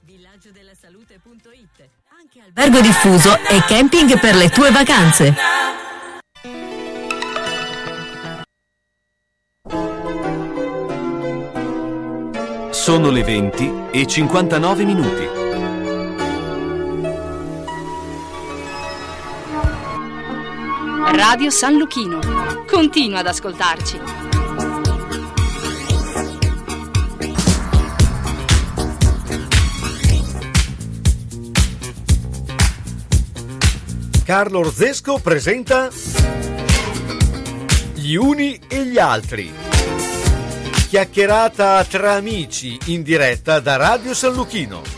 villaggiodellasalute.it. Anche albergo diffuso e camping per le tue vacanze. Sono le 20:59. Radio San Luchino. Continua ad ascoltarci. Carlo Orzesco presenta Gli uni e gli altri. Chiacchierata tra amici in diretta da Radio San Luchino.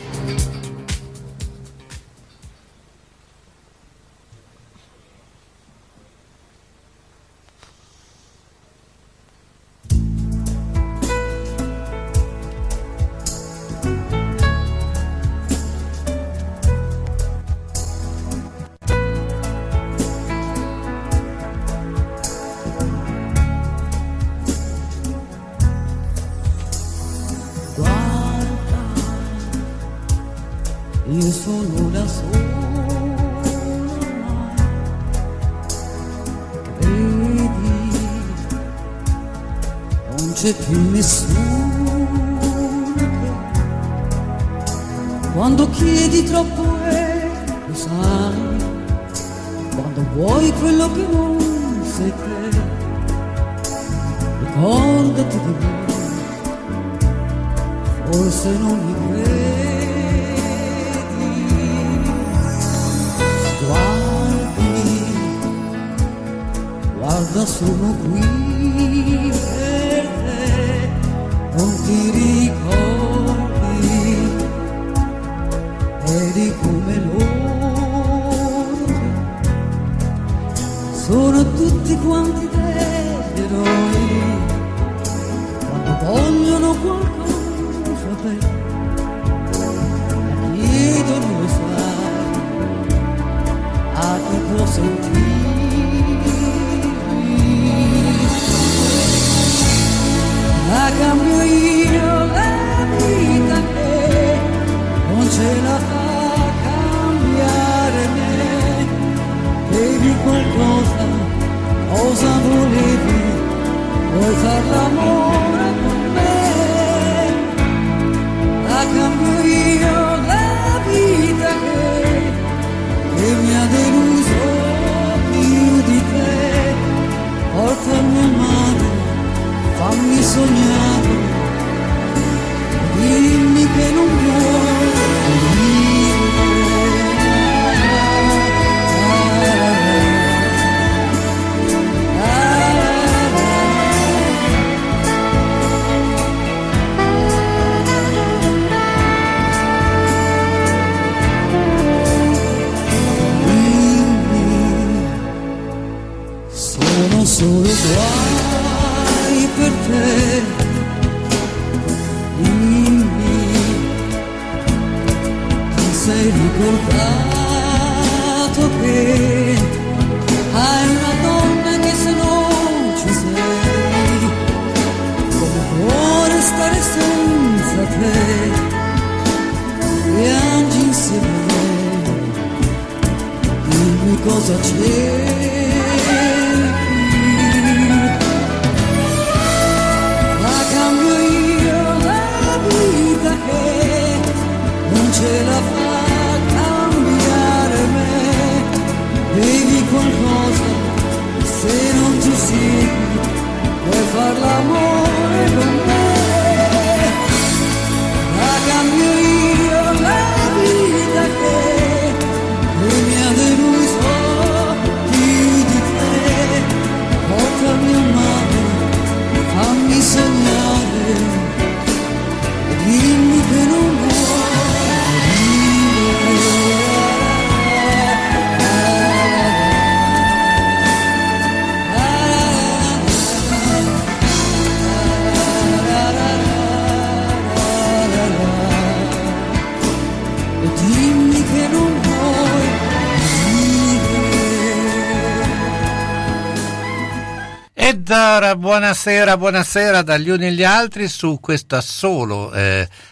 Zara, buonasera dagli uni e gli altri su questo assolo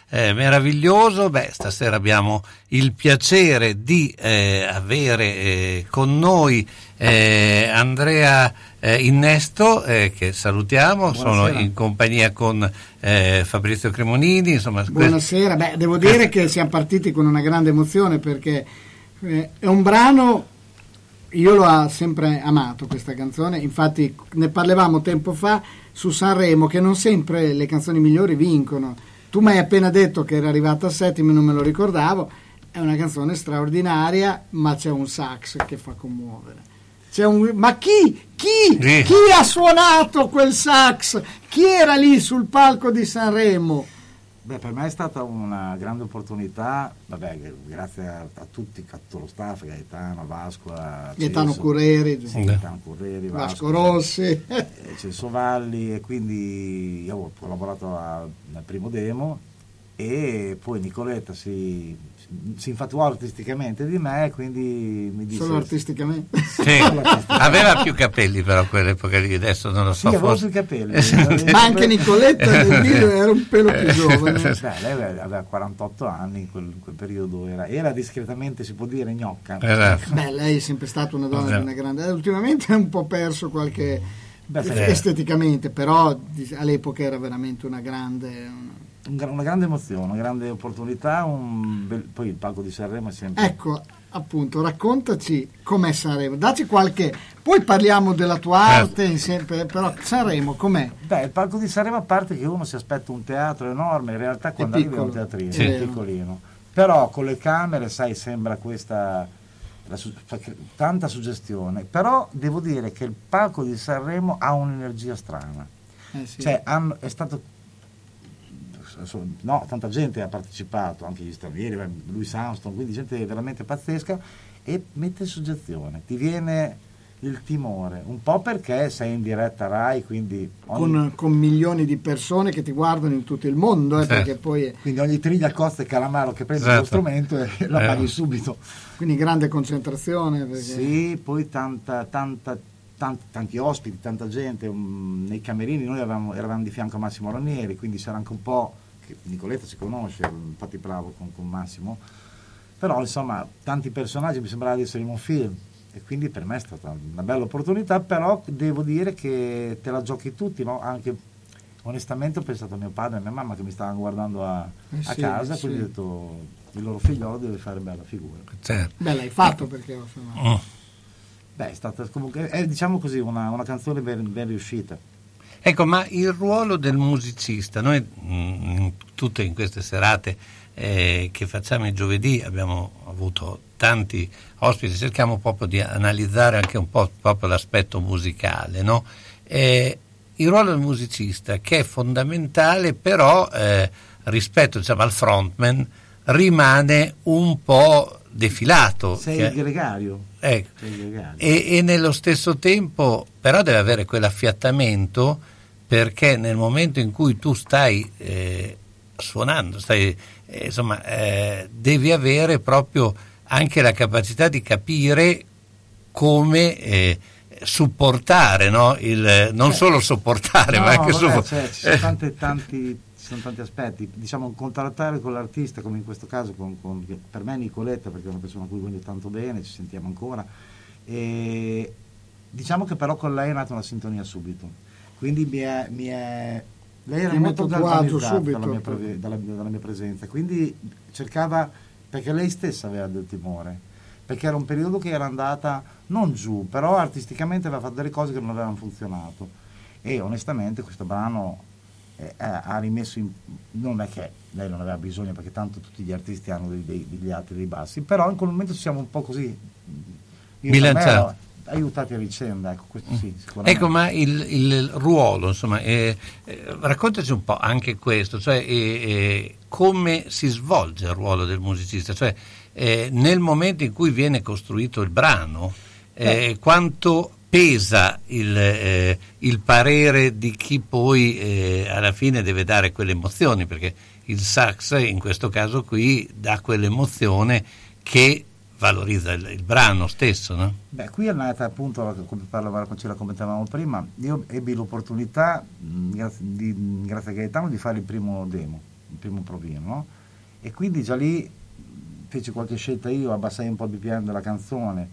meraviglioso. Stasera abbiamo il piacere di avere con noi Andrea Innesto, che salutiamo. Buonasera. Sono in compagnia con Fabrizio Cremonini, insomma. Buonasera, devo dire che siamo partiti con una grande emozione perché è un brano, io l'ho sempre amato questa canzone, infatti ne parlavamo tempo fa su Sanremo che non sempre le canzoni migliori vincono. Tu mi hai appena detto che era arrivata a settimo, non me lo ricordavo. È una canzone straordinaria, ma c'è un sax che fa commuovere. Ma chi ha suonato quel sax? Chi era lì sul palco di Sanremo? Per me è stata una grande opportunità, grazie a tutti, a tutto lo staff, Gaetano, Vasco, Gaetano Cureri, Vasco Rossi, Celso Valli, e quindi io ho collaborato al primo demo e poi Nicoletta si infatuò artisticamente di me, quindi mi disse solo artisticamente. Sì. Aveva più capelli però quell'epoca lì, adesso non lo so. Sì, forse aveva più capelli. Ma anche Nicoletta nel video era un pelo più giovane. Lei aveva 48 anni in quel periodo, era discretamente, si può dire, gnocca. Esatto. Lei è sempre stata una donna, esatto, di una grande. Ultimamente ha un po' perso qualche esteticamente, però all'epoca era veramente una grande. Una grande emozione, una grande opportunità, poi il palco di Sanremo è sempre... Ecco, appunto, raccontaci com'è Sanremo, dacci qualche... Poi parliamo della tua arte, sempre, però Sanremo com'è? Il palco di Sanremo, a parte che uno si aspetta un teatro enorme, in realtà quando arriva è un teatrino, è piccolino, però con le camere, sembra questa... tanta suggestione, però devo dire che il palco di Sanremo ha un'energia strana, è stato... tanta gente ha partecipato, anche gli stranieri, Louis Armstrong, quindi gente veramente pazzesca, e mette soggezione, ti viene il timore, un po' perché sei in diretta Rai, quindi con milioni di persone che ti guardano in tutto il mondo, perché poi quindi ogni triglia, Costa e Calamaro che prende lo strumento e la paghi subito, quindi grande concentrazione perché... Sì, poi tanti ospiti, tanta gente, nei camerini noi eravamo di fianco a Massimo Ranieri, quindi c'era anche un po', che Nicoletta si conosce, infatti bravo con Massimo, però insomma tanti personaggi, mi sembrava di essere in un film, e quindi per me è stata una bella opportunità, però devo dire che te la giochi tutti, no? Anche onestamente ho pensato a mio padre e a mia mamma che mi stavano guardando a casa, quindi ho detto il loro figliolo deve fare bella figura. L'hai fatto perché ho filmato. È stata comunque, diciamo così, una canzone ben riuscita. Ecco, ma il ruolo del musicista, noi tutte in queste serate che facciamo il giovedì abbiamo avuto tanti ospiti, cerchiamo proprio di analizzare anche un po' proprio l'aspetto musicale, no? Il ruolo del musicista, che è fondamentale, però rispetto, diciamo, al frontman rimane un po' defilato. Il gregario. Ecco. E nello stesso tempo però deve avere quell'affiatamento, perché nel momento in cui tu stai suonando, devi avere proprio anche la capacità di capire come supportare, no? Solo sopportare, ma anche supportare. Sono tanti aspetti, diciamo, contrattare con l'artista, come in questo caso per me Nicoletta, perché è una persona a cui voglio tanto bene, ci sentiamo ancora, e diciamo che però con lei è nata una sintonia subito, quindi lei era molto galvanizzata dalla mia presenza, quindi cercava, perché lei stessa aveva del timore, perché era un periodo che era andata non giù, però artisticamente aveva fatto delle cose che non avevano funzionato, e onestamente questo brano ha rimesso non è che lei non aveva bisogno, perché tanto tutti gli artisti hanno degli alti e dei bassi, però in quel momento siamo un po' così bilanciati, aiutati a vicenda, ecco, questo sì, sicuramente. Ecco, ma il ruolo, insomma, raccontaci un po' anche questo, cioè come si svolge il ruolo del musicista, cioè nel momento in cui viene costruito il brano, quanto pesa il parere di chi poi alla fine deve dare quelle emozioni, perché il sax in questo caso qui dà quell'emozione che valorizza il brano stesso, no? Beh, qui è nata appunto, come parlavamo, ce la commentavamo prima, io ebbi l'opportunità, grazie a Gaetano, di fare il primo demo, il primo provino, no? E quindi già lì feci qualche scelta io, abbassai un po' il BPM della canzone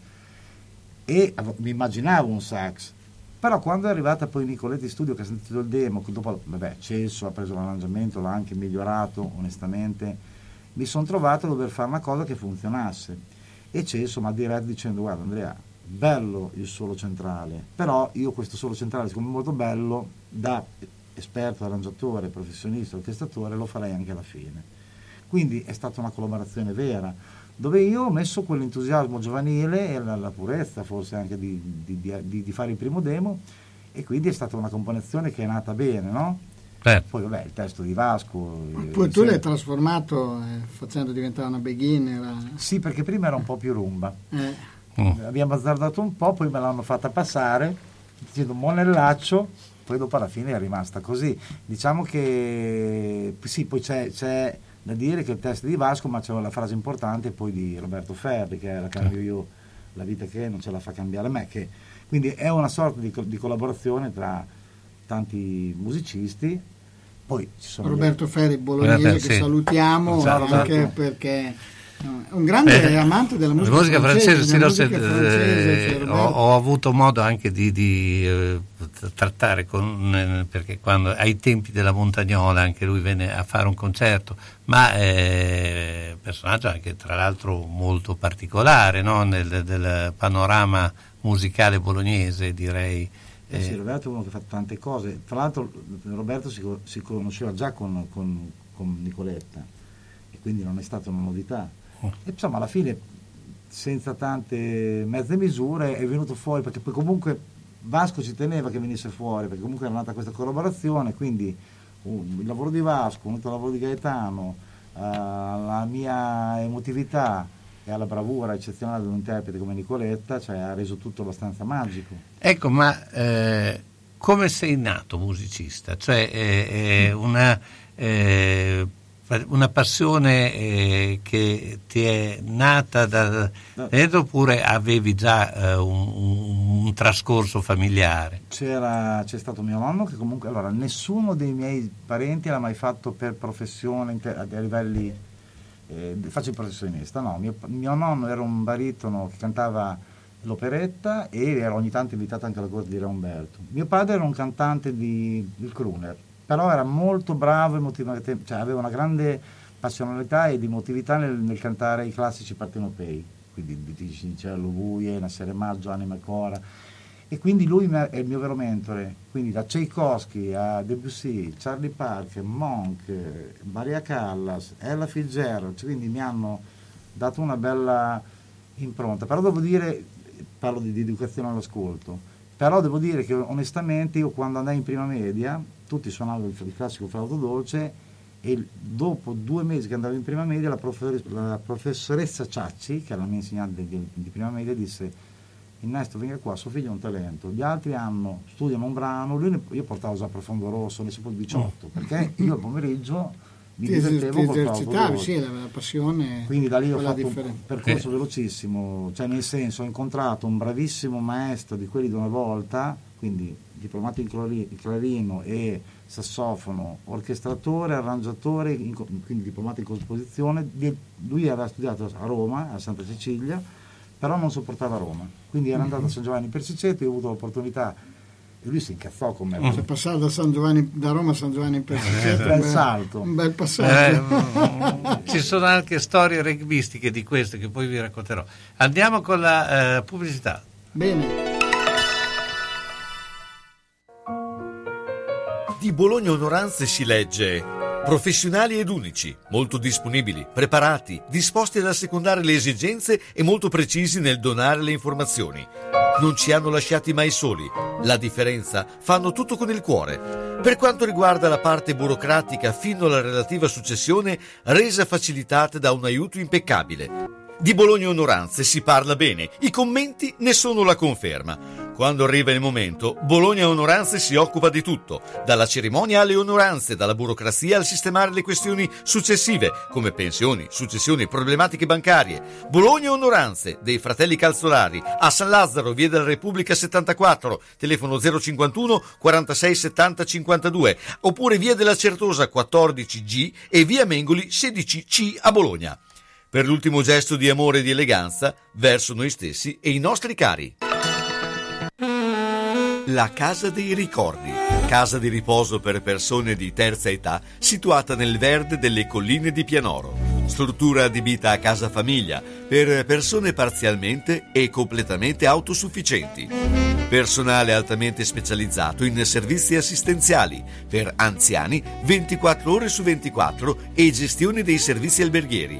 e mi immaginavo un sax, però quando è arrivata poi Nicoletta in studio che ha sentito il demo, dopo, vabbè, Celso ha preso l'arrangiamento, l'ha anche migliorato, onestamente mi sono trovato a dover fare una cosa che funzionasse. E Celso mi ha diretto dicendo: guarda Andrea, bello il solo centrale, però io questo solo centrale, siccome è molto bello, da esperto, arrangiatore, professionista, orchestratore, lo farei anche alla fine. Quindi è stata una collaborazione vera, dove io ho messo quell'entusiasmo giovanile e la purezza forse anche di fare il primo demo, e quindi è stata una composizione che è nata bene, no? Poi vabbè, il testo di Vasco. Poi tu l'hai trasformato facendo diventare una beginner. Sì, perché prima era un po' più rumba. Abbiamo azzardato un po', poi me l'hanno fatta passare, dicendo un monellaccio, poi dopo alla fine è rimasta così. Diciamo che sì, poi c'è da dire che il testo di Vasco, ma c'è la frase importante poi di Roberto Ferri, che è la cambio io, la vita che non ce la fa cambiare me. Che, quindi è una sorta di collaborazione tra tanti musicisti. Poi ci sono Roberto Ferri, bolognese, che salutiamo, esatto, anche perché un grande amante della musica, francese, cioè ho avuto modo anche di trattare con perché quando ai tempi della Montagnola anche lui venne a fare un concerto, ma è un personaggio anche tra l'altro molto particolare, no? Del panorama musicale bolognese, direi. Sì, Roberto è uno che ha fatto tante cose, tra l'altro Roberto si conosceva già con Nicoletta, e quindi non è stata una novità. E insomma alla fine, senza tante mezze misure, è venuto fuori, perché poi comunque Vasco ci teneva che venisse fuori, perché comunque era nata questa collaborazione, quindi il lavoro di Vasco, un altro lavoro di Gaetano, la mia emotività e alla bravura eccezionale di un interprete come Nicoletta, cioè ha reso tutto abbastanza magico. Ecco, ma come sei nato musicista? Cioè una passione che ti è nata oppure avevi già un trascorso familiare? C'è stato mio nonno che comunque, allora, nessuno dei miei parenti l'ha mai fatto per professione a livelli. Faccio il professionista, no? Mio nonno era un baritono che cantava l'operetta e era ogni tanto invitato anche alla corte di Re Umberto. Mio padre era un cantante del crooner, però era molto bravo emotivamente, cioè aveva una grande passionalità ed emotività nel cantare i classici partenopei, quindi di Cincello Buie, Nassere Maggio, Anima e Cora, e quindi lui è il mio vero mentore, quindi da Tchaikovsky a Debussy, Charlie Parker, Monk, Maria Callas, Ella Fitzgerald, quindi mi hanno dato una bella impronta. Però devo dire, parlo di educazione all'ascolto, però devo dire che onestamente io quando andai in prima media tutti suonavano il classico flauto dolce, e dopo 2 mesi che andavo in prima media la professoressa Ciacci, che era la mia insegnante di prima media, disse: Innesto, venga qua, suo figlio è un talento, gli altri studiano un brano, io portavo già Profondo Rosso, ne so poi 18, perché io al pomeriggio mi divertevo con Profondo. Sì, la passione. Quindi da lì ho fatto un percorso velocissimo, cioè nel senso ho incontrato un bravissimo maestro di quelli di una volta, quindi diplomato in clarino e sassofono, orchestratore, arrangiatore, quindi diplomato in composizione, lui aveva studiato a Roma, a Santa Cecilia, però non sopportava Roma, quindi era andato a San Giovanni in Persiceto, io ho avuto l'opportunità, e lui si incazzò con me. Si è passato da Roma a San Giovanni in Persiceto, un bel salto, un bel passaggio. Ci sono anche storie rugbyistiche di questo che poi vi racconterò. Andiamo con la pubblicità. Bene. Di Bologna Onoranze si legge: professionali ed unici, molto disponibili, preparati, disposti ad assecondare le esigenze e molto precisi nel donare le informazioni. Non ci hanno lasciati mai soli, la differenza fanno tutto con il cuore. Per quanto riguarda la parte burocratica fino alla relativa successione, resa facilitata da un aiuto impeccabile. Di Bologna Onoranze si parla bene, i commenti ne sono la conferma. Quando arriva il momento, Bologna Onoranze si occupa di tutto, dalla cerimonia alle onoranze, dalla burocrazia al sistemare le questioni successive, come pensioni, successioni, problematiche bancarie. Bologna Onoranze, dei fratelli Calzolari, a San Lazzaro, via della Repubblica 74, telefono 051 46 70 52, oppure via della Certosa 14G e via Mengoli 16C a Bologna. Per l'ultimo gesto di amore e di eleganza verso noi stessi e i nostri cari. La Casa dei Ricordi, casa di riposo per persone di terza età situata nel verde delle colline di Pianoro. Struttura adibita a casa famiglia per persone parzialmente e completamente autosufficienti. Personale altamente specializzato in servizi assistenziali per anziani 24 ore su 24 e gestione dei servizi alberghieri.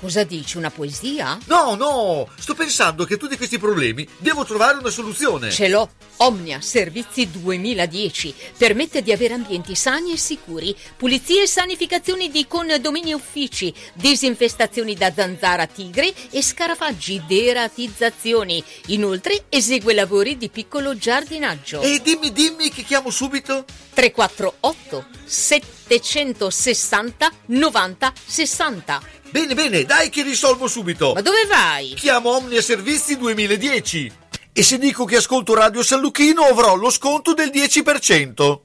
Cosa dici, una poesia? No, sto pensando che a tutti questi problemi devo trovare una soluzione. Ce l'ho. Omnia Servizi 2010 permette di avere ambienti sani e sicuri, pulizie e sanificazioni di condomini e uffici, disinfestazioni da zanzara tigre e scarafaggi, deratizzazioni. Inoltre esegue lavori di piccolo giardinaggio. E dimmi che chiamo subito? 348 760 90 60. Bene, dai che risolvo subito. Ma dove vai? Chiamo Omnia Servizi 2010. E se dico che ascolto Radio San Lucchino avrò lo sconto del 10%.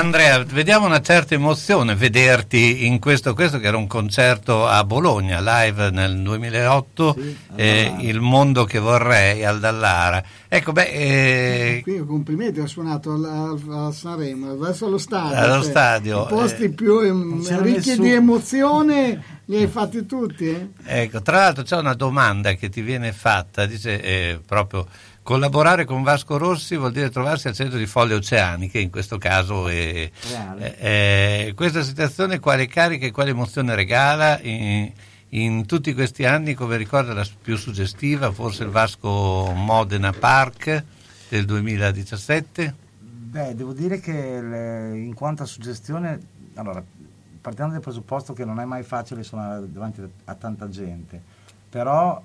Andrea, vediamo una certa emozione vederti in questo che era un concerto a Bologna, live nel 2008, sì, Il mondo che vorrei al Dallara. Ecco, qui complimenti, ho suonato a Sanremo, verso lo stadio. Allo stadio. I posti più ricchi di emozione li hai fatti tutti. Ecco, tra l'altro c'è una domanda che ti viene fatta, dice proprio... Collaborare con Vasco Rossi vuol dire trovarsi al centro di folle oceaniche, in questo caso è reale. Questa situazione quale carica e quale emozione regala in tutti questi anni, come ricorda la più suggestiva, forse il Vasco Modena Park del 2017? Beh, devo dire che in quanto a suggestione, allora, partendo dal presupposto che non è mai facile suonare davanti a tanta gente, però...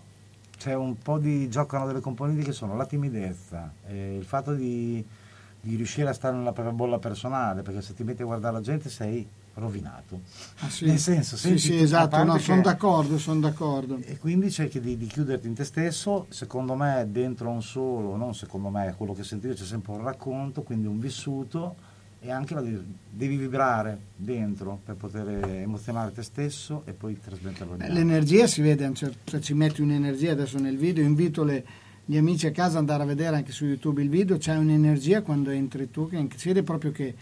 c'è un po' di giocano delle componenti che sono la timidezza, il fatto di riuscire a stare nella propria bolla personale, perché se ti metti a guardare la gente sei rovinato. Ah, sì. Nel senso, sì esatto, no, sono d'accordo. E quindi cerchi di chiuderti in te stesso, secondo me dentro un solo, non secondo me, quello che sentite c'è sempre un racconto, quindi un vissuto, e anche devi vibrare dentro per poter emozionare te stesso e poi trasmetterlo. L'energia si vede, se ci metti un'energia adesso nel video, invito gli amici a casa ad andare a vedere anche su YouTube il video, c'è un'energia quando entri tu, che si vede proprio che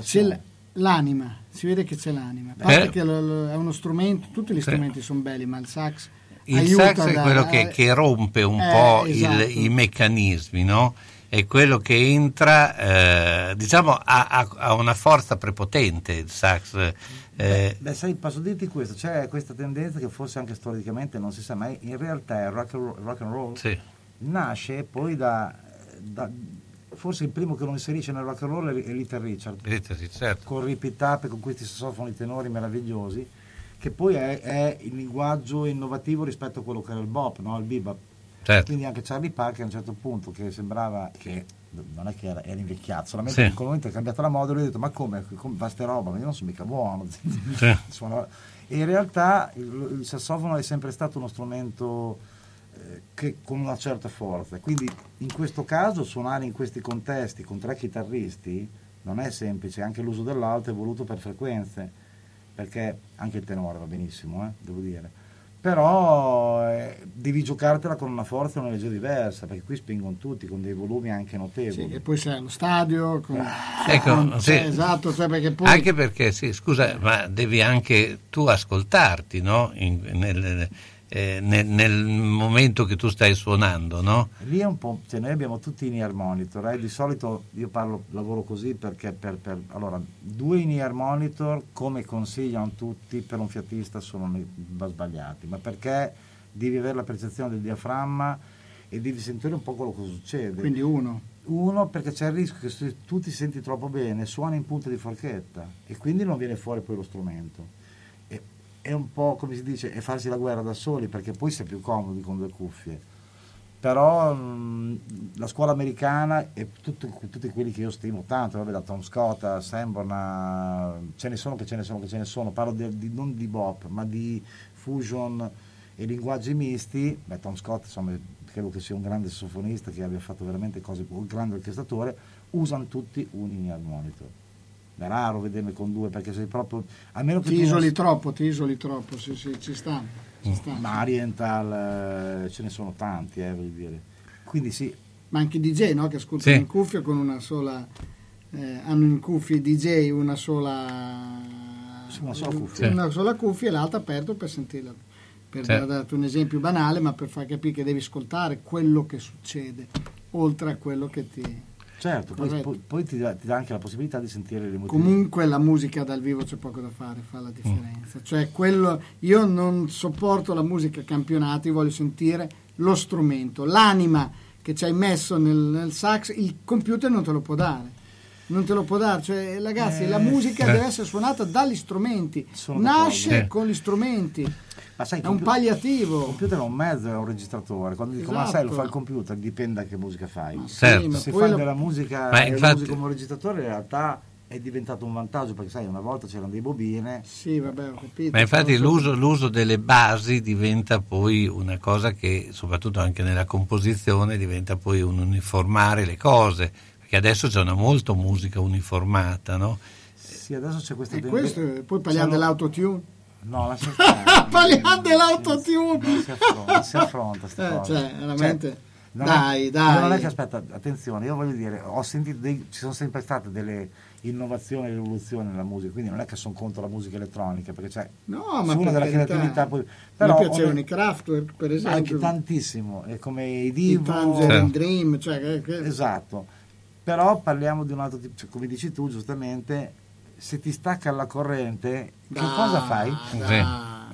c'è l'anima, si vede che c'è l'anima. A parte che è uno strumento, tutti gli strumenti sono belli, ma il sax sax è quello che rompe un po' esatto. I meccanismi, no? È quello che entra, ha una forza prepotente il sax. Beh, sai, posso dirti questo, c'è questa tendenza che forse anche storicamente non si sa mai, in realtà il rock and roll sì. Nasce poi da forse il primo che lo inserisce nel rock and roll è Little Richard, certo. Con rip it up, con questi sassofoni tenori meravigliosi, che poi è il linguaggio innovativo rispetto a quello che era il bop, no? Il bebop. Certo. Quindi anche Charlie Parker a un certo punto, che sembrava che non è che era invecchiato, solamente sì. In quel momento ha cambiato la moda e lui ha detto ma come va sta roba, ma io non sono mica buono sì. E in realtà il sassofono è sempre stato uno strumento che con una certa forza, quindi in questo caso suonare in questi contesti con tre chitarristi non è semplice, anche l'uso dell'alto è voluto per frequenze, perché anche il tenore va benissimo, devo dire, però devi giocartela con una forza e una legge diversa, perché qui spingono tutti con dei volumi anche notevoli. Sì, e poi sei allo stadio esatto, cioè perché poi... anche perché sì, scusa, ma devi anche tu ascoltarti, no? Nel momento che tu stai suonando, no? Lì è un po', cioè noi abbiamo tutti i in-ear monitor, di solito io lavoro così perché allora, 2 in-ear monitor come consigliano tutti per un fiatista sono sbagliati, ma perché devi avere la percezione del diaframma e devi sentire un po' quello che succede, quindi uno perché c'è il rischio che se tu ti senti troppo bene suoni in punta di forchetta e quindi non viene fuori poi lo strumento. È un po', come si dice, è farsi la guerra da soli, perché poi si è più comodi con 2 cuffie. Però la scuola americana e tutti quelli che io stimo tanto, da Tom Scott a Sanborn, ce ne sono, parlo non di bop, ma di fusion e linguaggi misti. Beh, Tom Scott, insomma, credo che sia un grande sassofonista, che abbia fatto veramente cose, un grande orchestratore, usano tutti un in-ear monitor. È raro vedermi con 2, perché sei proprio, a meno che ti isoli troppo, sì, ci sta. Ma Oriental ce ne sono tanti, voglio dire. Quindi sì, ma anche i DJ, no, che ascoltano sì. In cuffia con una sola hanno in cuffia i DJ una sola cuffia e l'altra aperta per sentirla. Per darti un esempio banale, ma per far capire che devi ascoltare quello che succede oltre a quello che ti... Certo, poi ti dà anche la possibilità di sentire le emozioni. Comunque la musica dal vivo c'è poco da fare, fa la differenza. Cioè quello, io non sopporto la musica campionati, voglio sentire lo strumento, l'anima che ci hai messo nel sax, il computer non te lo può dare, cioè ragazzi la musica deve essere suonata dagli strumenti, nasce con gli strumenti. Ma sai, è un palliativo. Il computer è un mezzo, è un registratore. Quando dico esatto. Ma sai, lo fa il computer, dipende da che musica fai. Ma certo. Se fai della musica come un registratore, in realtà è diventato un vantaggio, perché sai, una volta c'erano dei bobine. Sì, vabbè, ho capito. Ma infatti l'uso delle basi diventa poi una cosa che, soprattutto anche nella composizione, diventa poi un uniformare le cose. perché adesso c'è una molto musica uniformata, no? Sì, adesso c'è questa poi parliamo dell'autotune. No, la parliamo dell'autotune. Non si affronta cioè, veramente. Cioè, dai. Non è che aspetta, attenzione, io voglio dire, ho sentito ci sono sempre state delle innovazioni e rivoluzioni nella musica, quindi non è che sono contro la musica elettronica, perché c'è una della creatività. Però mi piacevano i Kraftwerk, per esempio. Anche tantissimo, è come i Divo, Tangerine Dream, cioè esatto. Però parliamo di un altro tipo, cioè, come dici tu giustamente, se ti stacca la corrente, che cosa fai? Sì,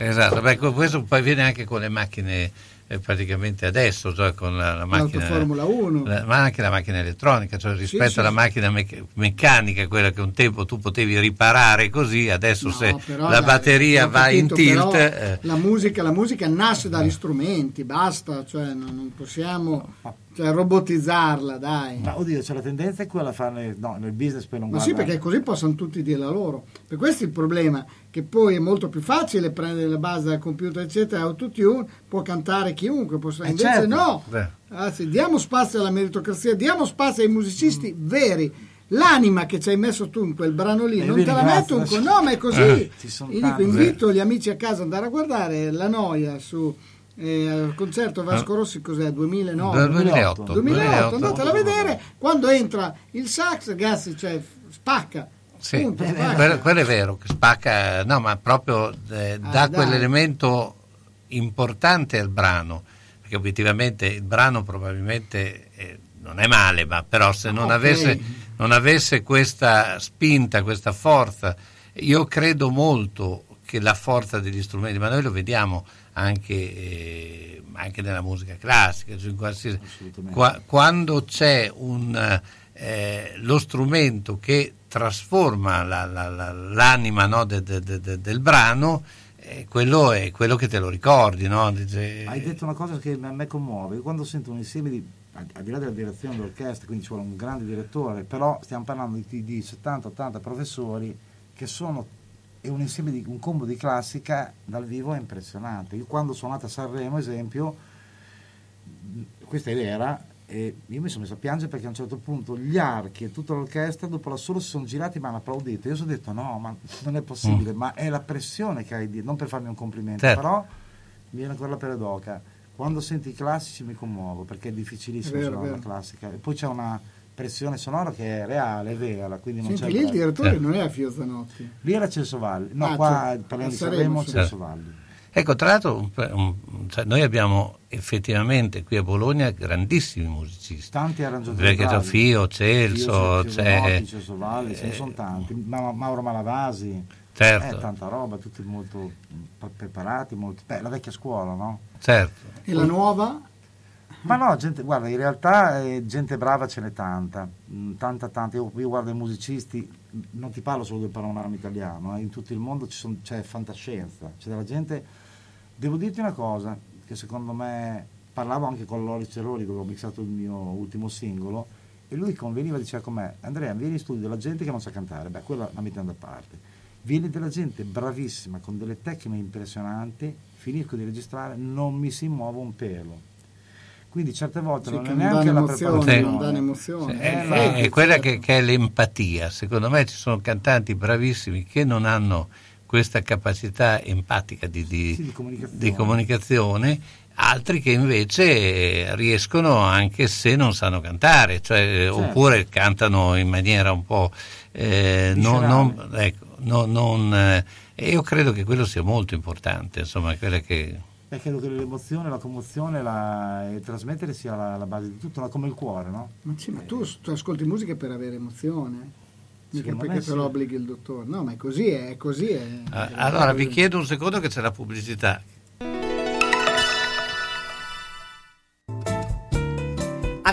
esatto, beh, questo poi viene anche con le macchine praticamente adesso, cioè con la macchina Formula 1, ma anche la macchina elettronica, cioè rispetto alla macchina meccanica, quella che un tempo tu potevi riparare così, adesso se la batteria va in tilt. La musica nasce dagli strumenti, basta, cioè non possiamo robotizzarla, dai. Ma oddio, c'è la tendenza è quella a fare nel business per non guardare. Ma sì, perché così possono tutti dire la loro. Per questo è il problema, che poi è molto più facile prendere la base dal computer, eccetera, autotune, può cantare chiunque, invece certo. No. Anzi, diamo spazio alla meritocrazia, diamo spazio ai musicisti veri. L'anima che ci hai messo tu in quel brano lì, non te la metto un ma è così. Invito gli amici a casa ad andare a guardare La Noia su al concerto Vasco Rossi, cos'è? 2008. Andate a vedere, quando entra il sax, ragazzi, cioè spacca. Sì, quello è vero che spacca, no, ma proprio dà quell'elemento importante al brano, perché obiettivamente il brano probabilmente non è male, ma però se non avesse questa spinta, questa forza. Io credo molto che la forza degli strumenti, ma noi lo vediamo anche nella musica classica, cioè in qualsiasi, quando c'è lo strumento che trasforma l'anima, no, del brano, quello è quello che te lo ricordi, no? Dice, hai detto una cosa che a me commuove, quando sento un insieme di, al di là della direzione dell'orchestra, quindi ci vuole un grande direttore, però stiamo parlando di 70-80 professori che sono, è un insieme di un combo di classica dal vivo è impressionante. Io quando sono andato a Sanremo, esempio, questa era, e io mi sono messo a piangere perché a un certo punto gli archi e tutta l'orchestra dopo la solo si sono girati e mi hanno applaudito. Io sono detto no, ma non è possibile, ma è la pressione che hai di, non per farmi un complimento, certo, però mi viene ancora la pelle d'oca. Quando senti i classici mi commuovo, perché è difficilissimo la classica, e poi c'è una pressione sonora che è reale, è vera, quindi non c'è lì il direttore non è a Fiozzanotti, lì era Celso Valli, parliamo di Sanremo, Celso Valli. Ecco, tra l'altro noi abbiamo effettivamente qui a Bologna grandissimi musicisti, tanti arrangiatori, perché Fio, Celso, c'è Celso Valli, ce ne sono tanti, Mauro Malavasi, certo, tanta roba, tutti molto preparati, molto la vecchia scuola, no? Certo. E la nuova? Ma no, gente, guarda, in realtà gente brava ce n'è tanta. Io guardo i musicisti, non ti parlo solo del panorama italiano, in tutto il mondo c'è fantascienza, c'è della gente. Devo dirti una cosa, che secondo me, parlavo anche con Loris Ceroli, dove ho mixato il mio ultimo singolo, e lui conveniva, diceva con me, Andrea, vieni in studio della gente che non sa cantare, beh, quella la mettiamo da parte, viene della gente bravissima, con delle tecniche impressionanti, finisco di registrare, non mi si muove un pelo. Quindi certe volte non è neanche la preparazione, non dà un'emozione. È quella che è l'empatia. Secondo me ci sono cantanti bravissimi che non hanno questa capacità empatica di comunicazione, altri che invece riescono anche se non sanno cantare, cioè, oppure cantano in maniera un po' io credo che quello sia molto importante, insomma, quella che credo che l'emozione, la commozione e trasmettere sia la base di tutto, come il cuore, no? Ma sì, ma tu ascolti musica per avere emozione, mica perché te lo obblighi il dottore, no, ma è così. Allora vi chiedo un secondo che c'è la pubblicità. A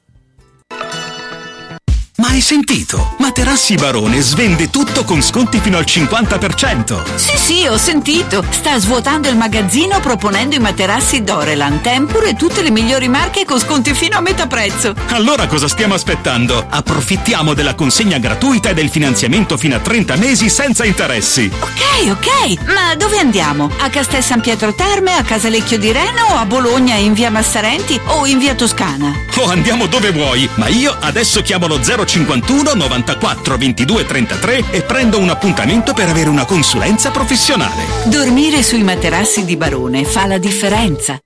Ma hai sentito? Materassi Barone svende tutto con sconti fino al 50%. Sì, ho sentito. Sta svuotando il magazzino proponendo i materassi Dorelan, Tempur e tutte le migliori marche con sconti fino a metà prezzo. Allora cosa stiamo aspettando? Approfittiamo della consegna gratuita e del finanziamento fino a 30 mesi senza interessi. Ok, ma dove andiamo? A Castel San Pietro Terme, a Casalecchio di Reno o a Bologna in via Massarenti o in via Toscana? Andiamo dove vuoi, ma io adesso chiamo lo 051 94 22 33 e prendo un appuntamento per avere una consulenza professionale. Dormire sui materassi di Barone fa la differenza.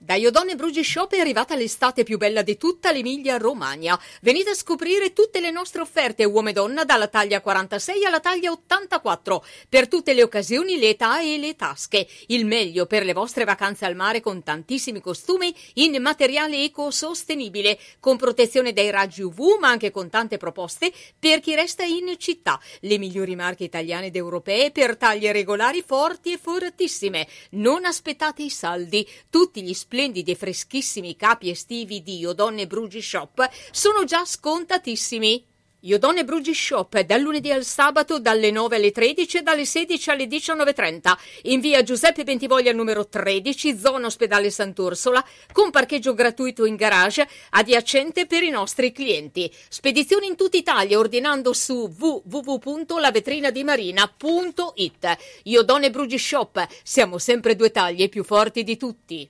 Da Iodone Brugi Shop è arrivata l'estate più bella di tutta l'Emilia-Romagna. Venite a scoprire tutte le nostre offerte uomo e donna dalla taglia 46 alla taglia 84. Per tutte le occasioni, le età e le tasche. Il meglio per le vostre vacanze al mare con tantissimi costumi in materiale ecosostenibile, con protezione dai raggi UV, ma anche con tante proposte per chi resta in città. Le migliori marche italiane ed europee per taglie regolari, forti e fortissime. Non aspettate i saldi. Tutti gli splendidi e freschissimi capi estivi di Iodonne Brugi Shop sono già scontatissimi. Iodonne Brugi Shop, dal lunedì al sabato, dalle 9 alle 13 e dalle 16 alle 19.30, in via Giuseppe Bentivoglia numero 13, zona ospedale Sant'Orsola, con parcheggio gratuito in garage adiacente per i nostri clienti. Spedizioni in tutta Italia ordinando su www.lavetrinadimarina.it. Iodonne Brugi Shop, siamo sempre due taglie più forti di tutti.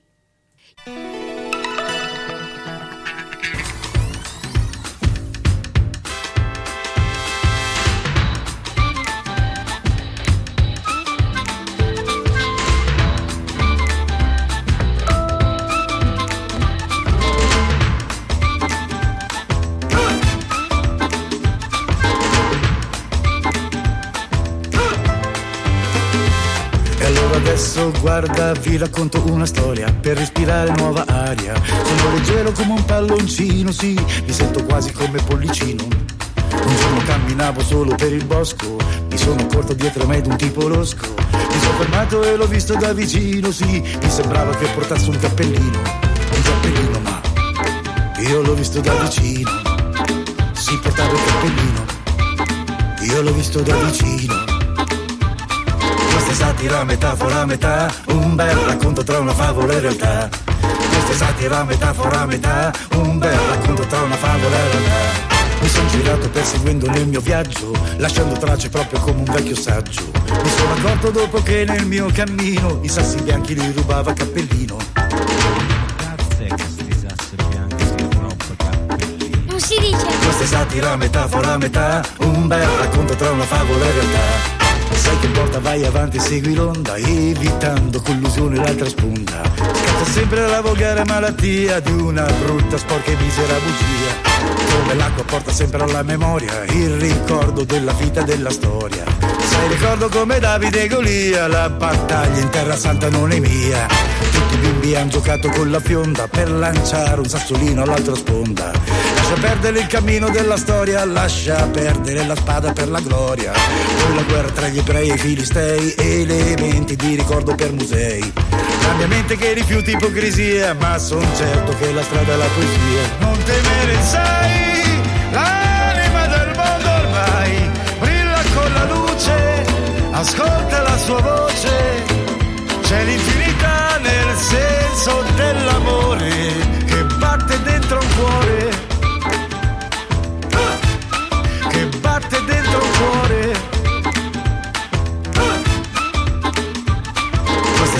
Adesso guarda, vi racconto una storia per respirare nuova aria. Sono leggero come un palloncino, sì, mi sento quasi come Pollicino. Un giorno camminavo solo per il bosco, mi sono accorto dietro a me d'un tipo losco. Mi sono fermato e l'ho visto da vicino, sì, mi sembrava che portasse un cappellino, ma io l'ho visto da vicino. Sì, portava il cappellino, io l'ho visto da vicino. Questa satira metafora a metà, un bel racconto tra una favola e realtà. Questa satira metafora a metà, un bel racconto tra una favola e realtà. Mi sono girato perseguendo nel mio viaggio, lasciando tracce proprio come un vecchio saggio. Mi sono accorto dopo che nel mio cammino i sassi bianchi lui rubava cappellino. Grazie che sti sassi bianchi si roba cappellino. Non si dice. Questa satira metafora a metà, un bel racconto tra una favola e realtà. Sai che importa, vai avanti, segui l'onda, evitando collusione l'altra sponda. Scatta sempre la volgare malattia di una brutta, sporca e misera bugia. Come l'acqua porta sempre alla memoria il ricordo della vita e della storia. Sai, ricordo come Davide e Golia, la battaglia in Terra Santa non è mia. Tutti i bimbi hanno giocato con la fionda per lanciare un sassolino all'altra sponda. Lascia perdere il cammino della storia, lascia perdere la spada per la gloria. Con la guerra tra gli ebrei e i filistei, elementi di ricordo per musei. Cambia mente che rifiuti ipocrisia, ma son certo che la strada è la poesia. Non temere, sai, l'anima del mondo ormai brilla con la luce, ascolta la sua voce. C'è l'infinità nel senso dell'amore che batte dentro un cuore, che batte dentro un cuore.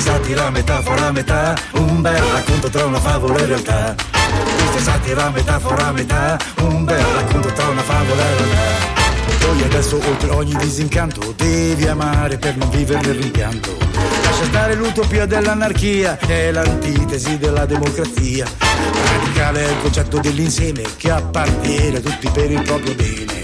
Satira metafora a metà, un bel racconto tra una favola e realtà. Questa satira metafora a metà, un bel racconto tra una favola e realtà. Poi adesso oltre ogni disincanto devi amare per non vivere nel rimpianto. Lascia stare l'utopia dell'anarchia, è l'antitesi della democrazia. Radicale è il concetto dell'insieme che appartiene a tutti per il proprio bene.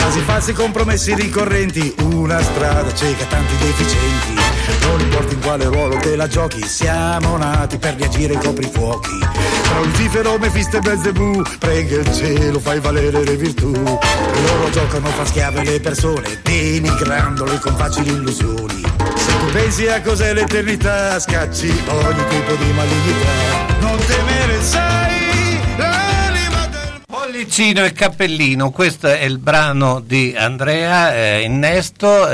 frasi false, compromessi ricorrenti, una strada cieca, tanti deficienti. Non importa in quale ruolo te la giochi, siamo nati per reagire ai coprifuochi. Tra Lucifero, Mefiste e Belzebù, prega il cielo, fai valere le virtù. Loro giocano a far schiave le persone, denigrandole con facili illusioni. Se tu pensi a cos'è l'eternità, scacci ogni tipo di malignità. Non temere, sai, Pollicino e Cappellino, questo è il brano di Andrea Innesto,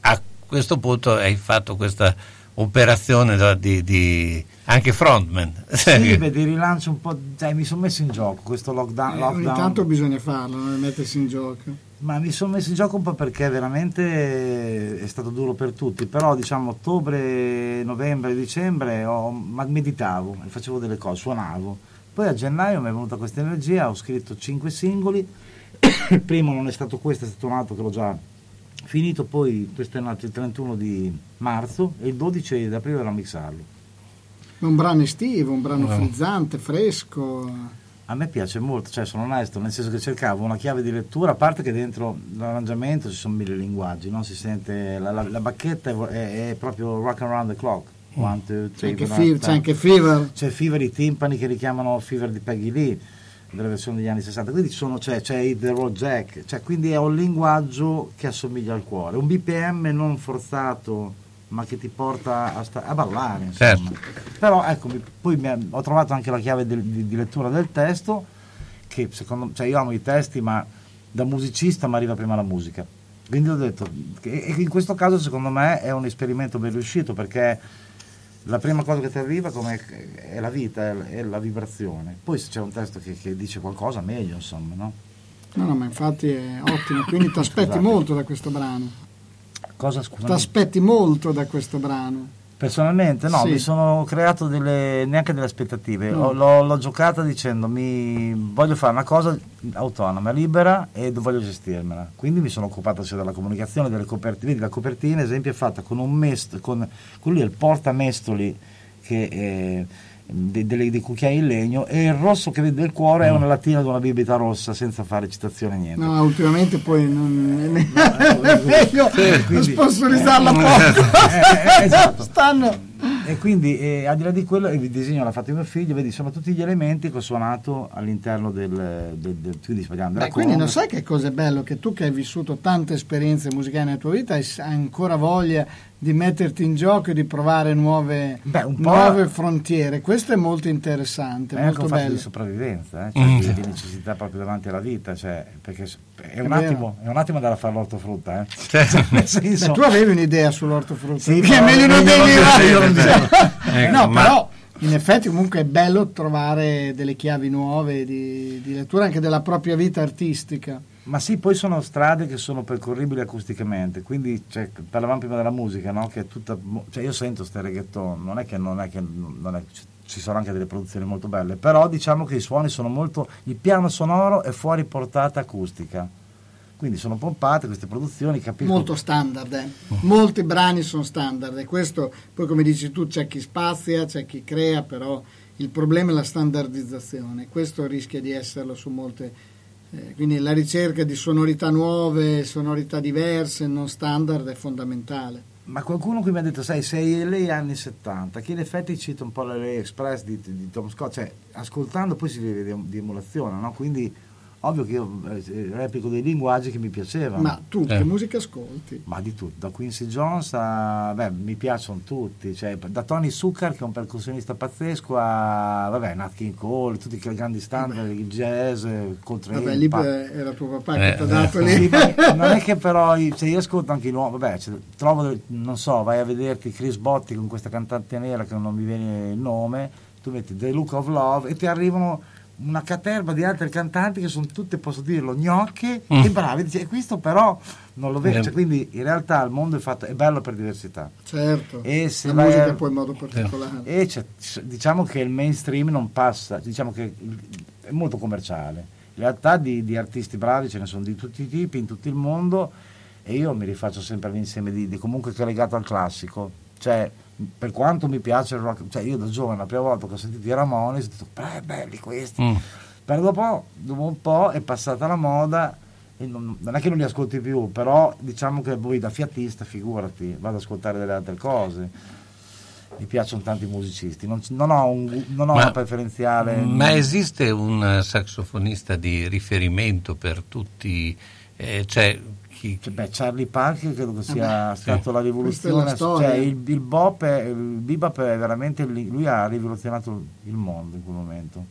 a questo punto hai fatto questa operazione di anche frontman. Sì, beh, di rilancio un po', mi sono messo in gioco questo lockdown. Ogni tanto bisogna farlo, non mettersi in gioco. Ma mi sono messo in gioco un po' perché veramente è stato duro per tutti, però diciamo ottobre, novembre, dicembre meditavo, facevo delle cose, suonavo, poi a gennaio mi è venuta questa energia, ho scritto 5 singoli, il primo non è stato questo, è stato un altro che l'ho già finito, poi questo è nato il 31 di marzo e il 12 di aprile era a mixarlo. Un brano estivo, un brano frizzante, fresco. A me piace molto, cioè sono onesto, nel senso che cercavo una chiave di lettura, a parte che dentro l'arrangiamento ci sono 1000 linguaggi, no? Si sente la bacchetta è proprio rock around the clock. Quanto, c'è anche Fever. C'è Fever, i timpani che richiamano Fever di Peggy Lee, della versione degli anni 60. Quindi c'è The Road Jack, cioè, quindi è un linguaggio che assomiglia al cuore, un BPM non forzato, ma che ti porta a ballare, insomma. Certo. Però ecco, poi ho trovato anche la chiave di lettura del testo, che secondo me, cioè io amo i testi, ma da musicista mi arriva prima la musica, quindi ho detto che in questo caso secondo me è un esperimento ben riuscito, perché la prima cosa che ti arriva è la vita, è la vibrazione, poi se c'è un testo che dice qualcosa meglio, insomma, no, ma infatti è ottimo, quindi ti aspetti molto da questo brano. Cosa, scusami? Ti aspetti molto da questo brano? Personalmente no, sì. Mi sono creato neanche delle aspettative, l'ho giocata dicendo voglio fare una cosa autonoma, libera, e voglio gestirmela, quindi mi sono occupato sia della comunicazione, delle copertine. La copertina, ad esempio, è fatta con un mestolo, con lui è il portamestoli dei cucchiai in legno, e il rosso che vede il cuore è una lattina di una bibita rossa, senza fare citazione, niente. No, ultimamente poi non sponsorizzarla poco. Esatto. E quindi al di là di quello, il disegno l'ha fatto mio figlio, vedi, sono tutti gli elementi che ho suonato all'interno del quindi non sai che cosa è bello, che tu che hai vissuto tante esperienze musicali nella tua vita hai ancora voglia di metterti in gioco e di provare nuove frontiere. Questo è molto interessante, è molto bello. È un fatto di sopravvivenza, cioè di necessità proprio davanti alla vita, cioè, perché è un attimo da fare l'ortofrutta, Cioè, tu avevi un'idea sull'ortofrutta? Sì, che meglio non delirare. No, però in effetti comunque è bello trovare delle chiavi nuove di lettura anche della propria vita artistica. Ma sì, poi sono strade che sono percorribili acusticamente, quindi parlavamo prima della musica, no? Che è tutta, cioè io sento ste reggaeton, non è che ci sono anche delle produzioni molto belle, però diciamo che i suoni sono molto, il piano sonoro è fuori portata acustica, quindi sono pompate queste produzioni, capito? Molto standard, molti brani sono standard, e questo poi, come dici tu, c'è chi spazia, c'è chi crea, però il problema è la standardizzazione, questo rischia di esserlo su molte. Quindi la ricerca di sonorità nuove, sonorità diverse, non standard, è fondamentale. Ma qualcuno qui mi ha detto, sai, sei lei anni 70, che in effetti cita un po' la Lei Express di Tom Scott, cioè ascoltando poi si vive di emulazione, no? Quindi ovvio che io replico dei linguaggi che mi piacevano. Ma tu che musica ascolti? Ma di tutto, da Quincy Jones mi piacciono tutti, cioè da Tony Sukkar, che è un percussionista pazzesco, a Nat King Cole, tutti i grandi standard, il jazz, Coltrane. Vabbè, lì era tuo papà che ti ha dato lì. Sì, non è che però io ascolto anche i nuovi, vai a vederti Chris Botti con questa cantante nera che non mi viene il nome, tu metti The Look of Love e ti arrivano una caterva di altri cantanti che sono tutte, posso dirlo, gnocche e bravi, e questo però non lo vedo, cioè, quindi in realtà il mondo è bello per diversità, certo, e se la musica poi in modo particolare, e diciamo che il mainstream non passa, diciamo che è molto commerciale, in realtà di artisti bravi ce ne sono di tutti i tipi in tutto il mondo, e io mi rifaccio sempre all'insieme di comunque che è legato al classico, cioè per quanto mi piace il rock, cioè io da giovane la prima volta che ho sentito i Ramones ho detto belli questi, però dopo un po' è passata la moda non è che non li ascolti più, però diciamo che poi da fiatista, figurati, vado ad ascoltare delle altre cose. Mi piacciono tanti musicisti, non ho una preferenziale. Ma esiste un sassofonista di riferimento per tutti? Charlie Parker credo che sia stato la rivoluzione, il bebop, il bebop è veramente, lui ha rivoluzionato il mondo in quel momento.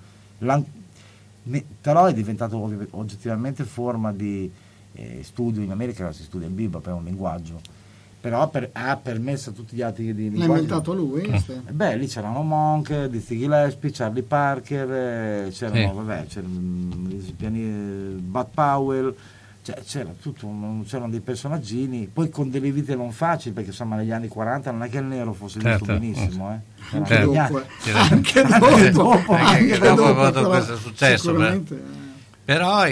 Però è diventato oggettivamente forma di studio. In America si studia il bebop, è un linguaggio, però ha permesso a tutti gli altri di linguaggi. L'ha inventato lui? Beh, lì c'erano Monk, Dizzy Gillespie, Charlie Parker, c'erano Bud Powell, c'era tutto, c'erano dei personaggini, poi con delle vite non facili, perché insomma negli anni 40 non è che il nero fosse visto benissimo, anche dopo è avuto questo successo, però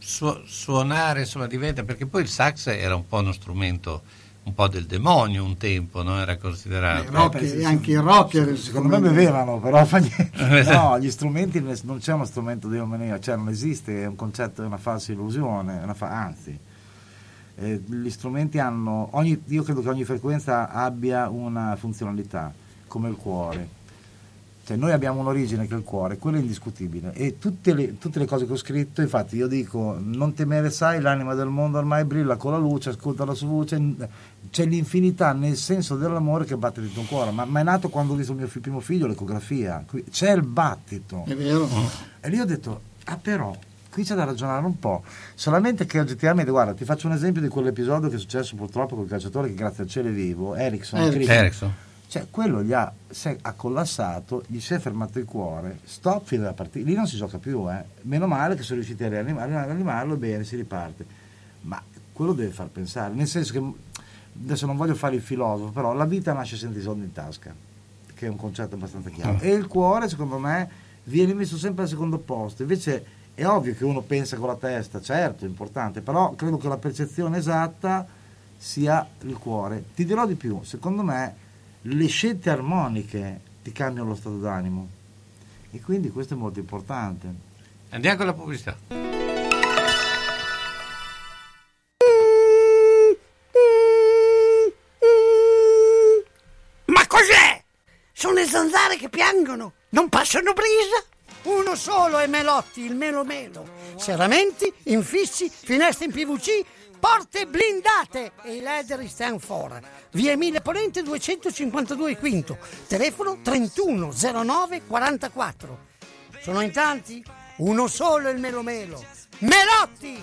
suonare diventa, perché poi il sax era un po' uno strumento un po' del demonio un tempo, no? Era considerato anche i rocker secondo me bevevano, però fa niente. No, gli strumenti, non c'è uno strumento di omelia, non esiste, è un concetto, è una falsa illusione, anzi, gli strumenti hanno io credo che ogni frequenza abbia una funzionalità, come il cuore. Noi abbiamo un'origine che è il cuore, quello è indiscutibile, e tutte le cose che ho scritto, infatti io dico: non temere, sai, l'anima del mondo ormai brilla con la luce, ascolta la sua voce, c'è l'infinità nel senso dell'amore che batte dentro un cuore, ma è nato quando ho visto il mio primo figlio, l'ecografia, qui c'è il battito, è vero. E lì ho detto, però qui c'è da ragionare un po', solamente che oggettivamente, guarda, ti faccio un esempio di quell'episodio che è successo purtroppo col calciatore che grazie al cielo è vivo, Eriksson. Quello ha collassato, gli si è fermato il cuore, stop, fine della partita, lì non si gioca più, meno male che sono riusciti a rianimarlo, bene, si riparte. Ma quello deve far pensare, nel senso che, adesso non voglio fare il filosofo, però la vita nasce senza i soldi in tasca, che è un concetto abbastanza chiaro, e il cuore secondo me viene messo sempre al secondo posto. Invece è ovvio che uno pensa con la testa, certo, è importante, però credo che la percezione esatta sia il cuore. Ti dirò di più, secondo me le scelte armoniche ti cambiano lo stato d'animo, e quindi questo è molto importante. Andiamo con la pubblicità. Ma cos'è? Sono le zanzare che piangono, non passano brisa? Uno solo è Melotti, il melomelo. Serramenti, infissi, finestre in PVC, porte blindate, e i leder stand for. Via Emile Ponente 252 Quinto, telefono 31 09 44. Sono in tanti? Uno solo è il melomelo, Melotti!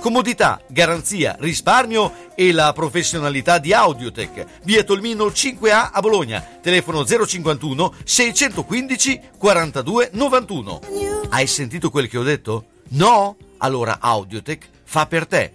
Comodità, garanzia, risparmio e la professionalità di Audiotech. Via Tolmino 5A a Bologna, telefono 051 615 42 91. Hai sentito quel che ho detto? No? Allora Audiotech fa per te.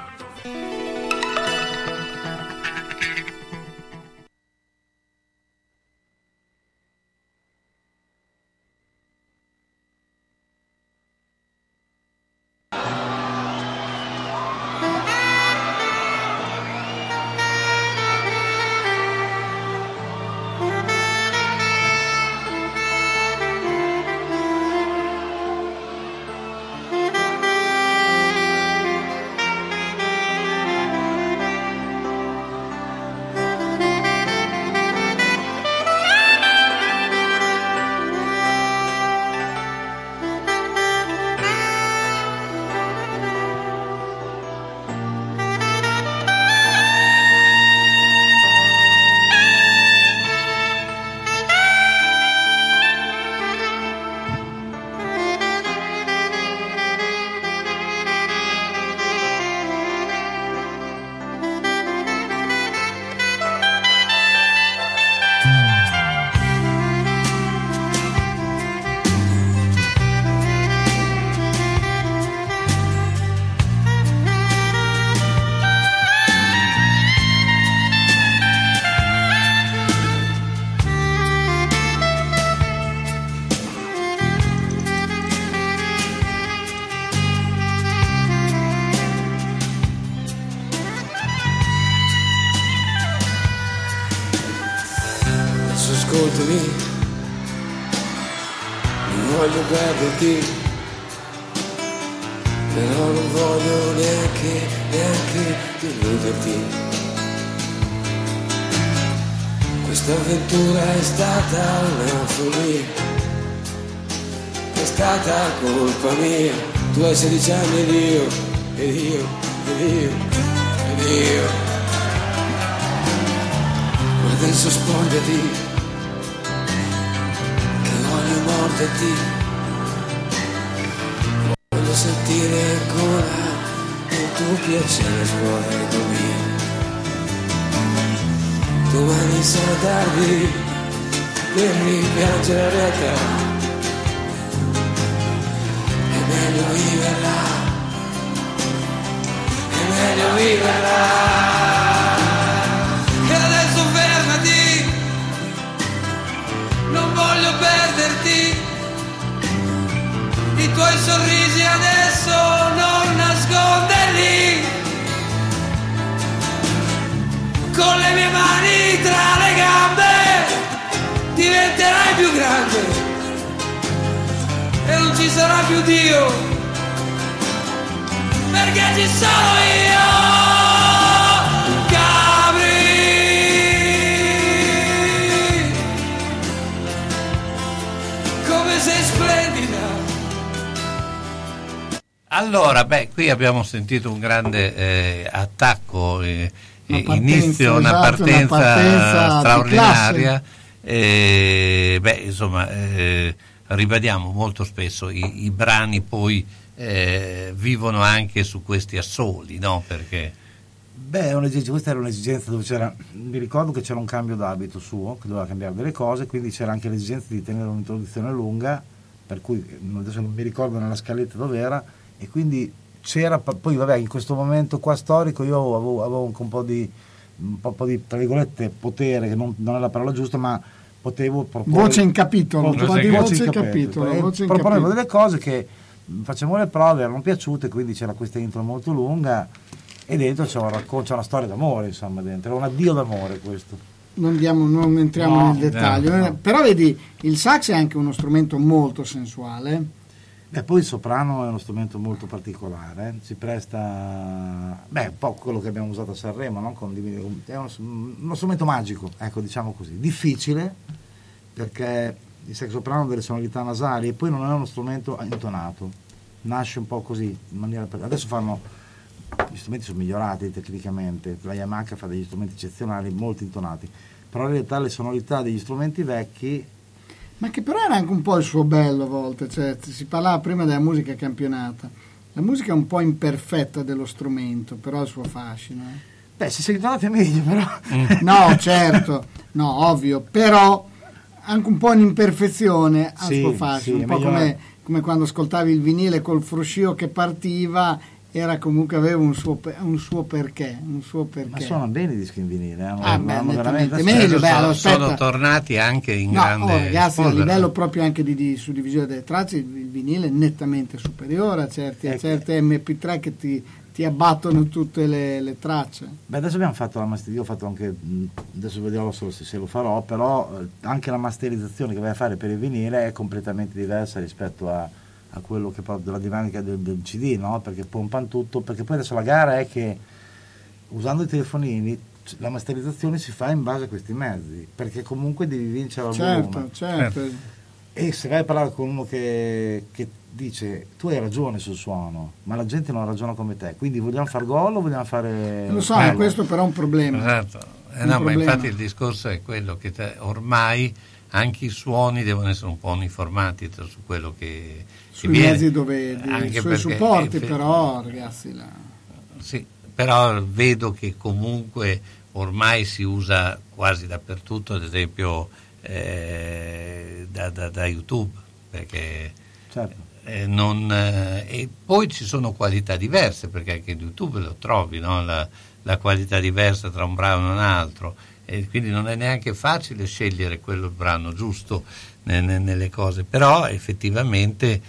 voglio berti, però non voglio neanche deluderti. Questa avventura è stata una follia, è stata colpa mia. Tu hai 16 anni ed io. Ma adesso spogliati, voglio sentire ancora il tuo piacere suonare con me. Domani sarà tardi per rimpiangere la realtà, è meglio viverla. I tuoi sorrisi adesso non nasconderli, con le mie mani tra le gambe diventerai più grande e non ci sarà più Dio, perché ci sono io. Allora, qui abbiamo sentito un grande attacco, una partenza straordinaria. Ribadiamo molto spesso, i brani poi vivono anche su questi assoli, no? Perché? Questa era un'esigenza dove mi ricordo che c'era un cambio d'abito suo, che doveva cambiare delle cose, quindi c'era anche l'esigenza di tenere un'introduzione lunga, per cui adesso non mi ricordo nella scaletta dove era. E quindi c'era, poi in questo momento qua storico io avevo un po' di tra virgolette potere, che non è la parola giusta, ma potevo proporre voce in capitolo. Proponevo delle cose che facevamo le prove, erano piaciute, quindi c'era questa intro molto lunga e dentro c'è un racconto, c'è una storia d'amore, insomma, dentro, un addio d'amore questo. Non entriamo nel dettaglio, no. Però vedi, il sax è anche uno strumento molto sensuale. E poi il soprano è uno strumento molto particolare, si presta un po' quello che abbiamo usato a Sanremo, no? È uno strumento magico, ecco, diciamo così, difficile, perché il sax soprano ha delle sonorità nasali e poi non è uno strumento intonato, nasce un po' così, in maniera... Adesso gli strumenti sono migliorati tecnicamente, la Yamaha fa degli strumenti eccezionali, molto intonati, però in realtà le sonorità degli strumenti vecchi, ma che però era anche un po' il suo bello a volte, cioè si parlava prima della musica campionata, la musica è un po' imperfetta dello strumento, però ha il suo fascino. Se sei tornati meglio però. No, certo, no, ovvio, però anche un po' un'imperfezione ha il suo fascino, un po' come quando ascoltavi il vinile col fruscio che partiva, era comunque, aveva un suo perché. Ma suono bene i dischi in vinile, veramente meglio, sono tornati anche in grande ragazzi a livello proprio anche di suddivisione delle tracce, il vinile è nettamente superiore a certe MP3 che ti abbattono tutte le tracce. Adesso abbiamo fatto la masterizzazione, ho fatto anche, adesso vediamo solo se lo farò, però anche la masterizzazione che vai a fare per il vinile è completamente diversa rispetto a quello che parla della dinamica del CD, no? Perché pompano tutto, perché poi adesso la gara è che usando i telefonini la masterizzazione si fa in base a questi mezzi, perché comunque devi vincere al volume. Certo. E se vai a parlare con uno che dice tu hai ragione sul suono, ma la gente non ragiona come te, quindi vogliamo far gol o vogliamo fare... Lo so, questo però è un problema. Esatto, ma infatti il discorso è quello che ormai anche i suoni devono essere un po' uniformati su quello che sui viene, mezzi dove anche sui supporti, però ragazzi sì, però vedo che comunque ormai si usa quasi dappertutto, ad esempio da YouTube, perché certo. E poi ci sono qualità diverse, perché anche in YouTube lo trovi, no? la qualità diversa tra un brano e un altro, e quindi non è neanche facile scegliere quello brano giusto nelle cose, però effettivamente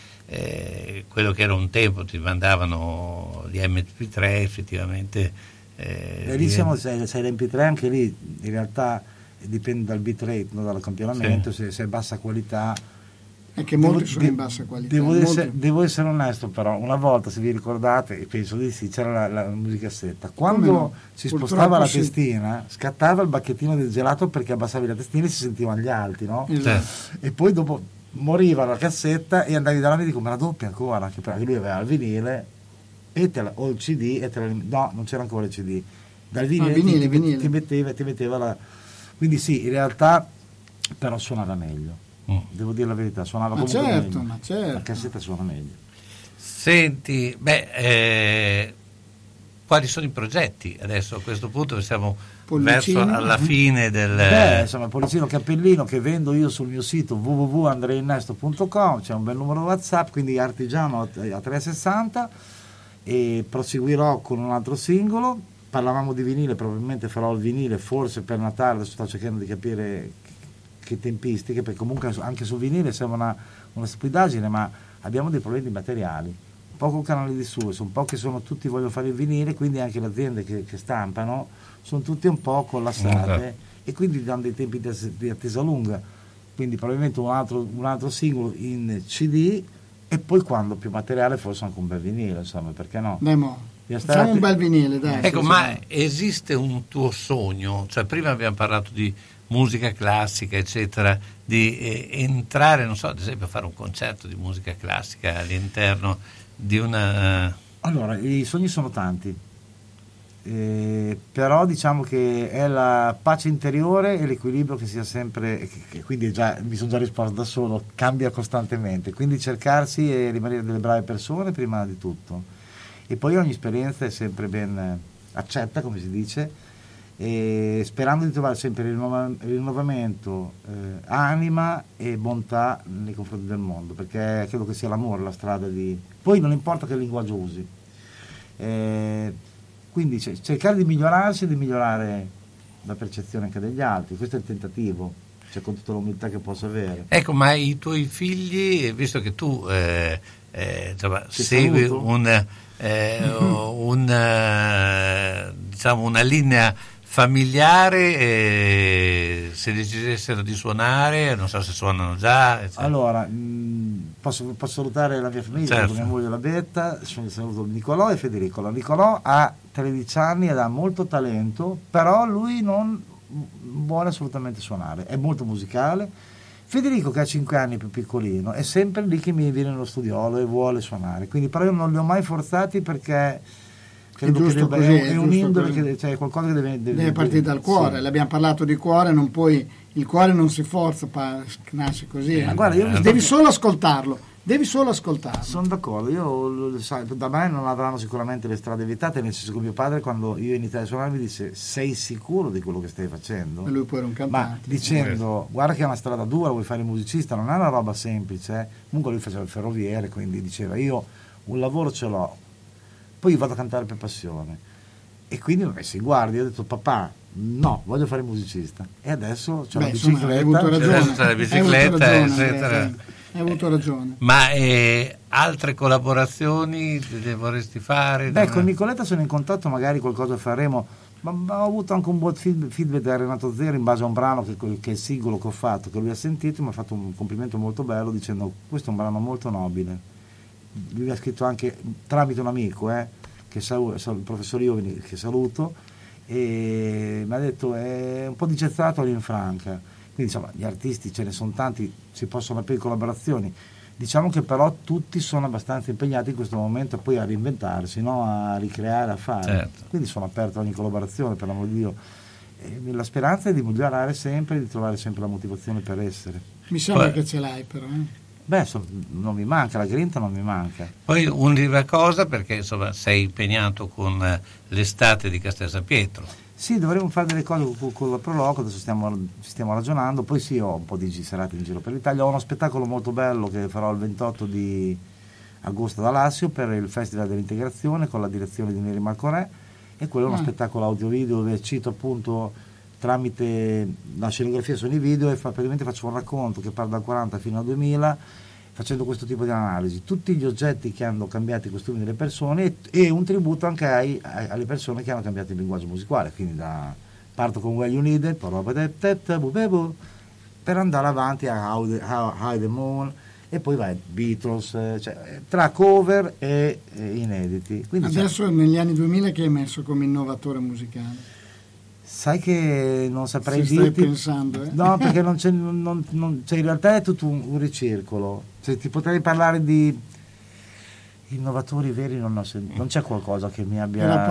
quello che era un tempo ti mandavano gli MP3 effettivamente lì siamo sai l'MP3 anche lì in realtà dipende dal bitrate, non dal campionamento. Se è bassa qualità E che molti sono in bassa qualità. Devo essere onesto, però, una volta, se vi ricordate, e penso di sì, c'era la musicassetta. Quando si spostava la testina, scattava il bacchettino del gelato, perché abbassavi la testina e si sentivano gli alti, no? Esatto. E poi dopo moriva la cassetta e andavi dalla medico, ma la doppia ancora, perché lui aveva il vinile o il CD, no, non c'era ancora il CD. Dal vinile. Ti metteva la... Quindi sì, in realtà però suonava meglio. Devo dire la verità, suonava comunque meglio. La cassetta suona meglio. Senti, quali sono i progetti adesso a questo punto? Siamo Pollicino. Verso alla fine del... insomma, Pollicino Cappellino, che vendo io sul mio sito www.andreinnesto.com, c'è un bel numero WhatsApp, quindi Artigiano a 360, e proseguirò con un altro singolo. Parlavamo di vinile, probabilmente farò il vinile, forse per Natale, adesso sto cercando di capire che tempistiche, perché comunque anche sul vinile sembra una stupidaggine, ma abbiamo dei problemi materiali, poco canale di source, un po' che sono tutti vogliono fare il vinile, quindi anche le aziende che stampano sono tutte un po' collassate, e quindi danno dei tempi di attesa lunga, quindi probabilmente un altro singolo in CD, e poi quando più materiale forse anche un bel vinile, insomma, perché no? Facciamo un bel vinile, dai. Ecco, ma esiste un tuo sogno? Cioè, prima abbiamo parlato di musica classica, eccetera, di entrare, non so, ad esempio fare un concerto di musica classica all'interno di una... Allora, i sogni sono tanti, però diciamo che è la pace interiore e l'equilibrio che sia sempre, che quindi già mi sono già risposto da solo, cambia costantemente, quindi cercarsi e rimanere delle brave persone prima di tutto, e poi ogni esperienza è sempre ben accetta, come si dice, e sperando di trovare sempre rinnovamento, anima e bontà nei confronti del mondo, perché credo che sia l'amore la strada di... Poi non importa che linguaggio usi, quindi cercare di migliorarsi e di migliorare la percezione anche degli altri, questo è il tentativo, cioè, con tutta l'umiltà che posso avere. Ecco, ma i tuoi figli, visto che tu insomma, segui diciamo una linea familiare, se decidessero di suonare, non so se suonano già, eccetera. Allora, posso salutare la mia famiglia, certo. Mia moglie la Betta, saluto Nicolò e Federico. Nicolò ha 13 anni ed ha molto talento, però lui non vuole assolutamente suonare, è molto musicale. Federico, che ha 5 anni, più piccolino, è sempre lì che mi viene nello studiolo e vuole suonare, quindi però io non li ho mai forzati, perché è un'indole, cioè qualcosa che deve partire dal cuore, sì. L'abbiamo parlato di cuore, non puoi, il cuore non si forza, nasce così. Ma guarda, io devi solo ascoltarlo, Sono d'accordo, da me non avranno sicuramente le strade evitate, nel senso che mio padre, quando io iniziai a suonare, mi disse: sei sicuro di quello che stai facendo? E lui poi era un cantante. Ma dicendo, guarda che è una strada dura, vuoi fare musicista, non è una roba semplice. Comunque lui faceva il ferroviere, quindi diceva: io un lavoro ce l'ho, poi vado a cantare per passione, e quindi si guardi, io ho detto: papà, no, voglio fare musicista, e adesso c'è la bicicletta, eccetera. Hai avuto ragione. Ma altre collaborazioni le vorresti fare? Con Nicoletta sono in contatto, magari qualcosa faremo, ma ho avuto anche un buon feedback da Renato Zero in base a un brano che è il singolo che ho fatto, che lui ha sentito, mi ha fatto un complimento molto bello dicendo: questo è un brano molto nobile. Lui ha scritto anche tramite un amico, che il professor Iovini, che saluto, e mi ha detto: è un po' di gettato all'infranca. Quindi insomma, gli artisti ce ne sono tanti, si possono aprire collaborazioni, diciamo che però tutti sono abbastanza impegnati in questo momento poi a reinventarsi, no? A ricreare, a fare, certo. Quindi sono aperto a ogni collaborazione, per l'amor di Dio, e la speranza è di migliorare sempre, di trovare sempre la motivazione per essere. Mi sembra che ce l'hai, però non mi manca, la grinta non mi manca. Poi un'ultima cosa, perché insomma sei impegnato con l'estate di Castel San Pietro. Sì, dovremmo fare delle cose con la Proloco, adesso ci stiamo ragionando, poi sì, ho un po' di serate in giro per l'Italia, ho uno spettacolo molto bello che farò il 28 di agosto ad Alassio per il Festival dell'Integrazione con la direzione di Neri Marcorè, e quello è uno spettacolo audio-video dove cito appunto tramite la scenografia, sono i video, e praticamente faccio un racconto che parte dal 40 fino al 2000, facendo questo tipo di analisi, tutti gli oggetti che hanno cambiato i costumi delle persone, e un tributo anche alle persone che hanno cambiato il linguaggio musicale, quindi parto con Well You Need It, per andare avanti a How the Moon, e poi vai Beatles, cioè, tra cover e inediti. Quindi adesso è negli anni 2000 che è emerso come innovatore musicale. Sai che non saprei dirti. Stai pensando, eh? No, perché non c'è, non, cioè in realtà è tutto un ricircolo. Cioè, ti potrei parlare di innovatori veri, non c'è qualcosa che mi abbia.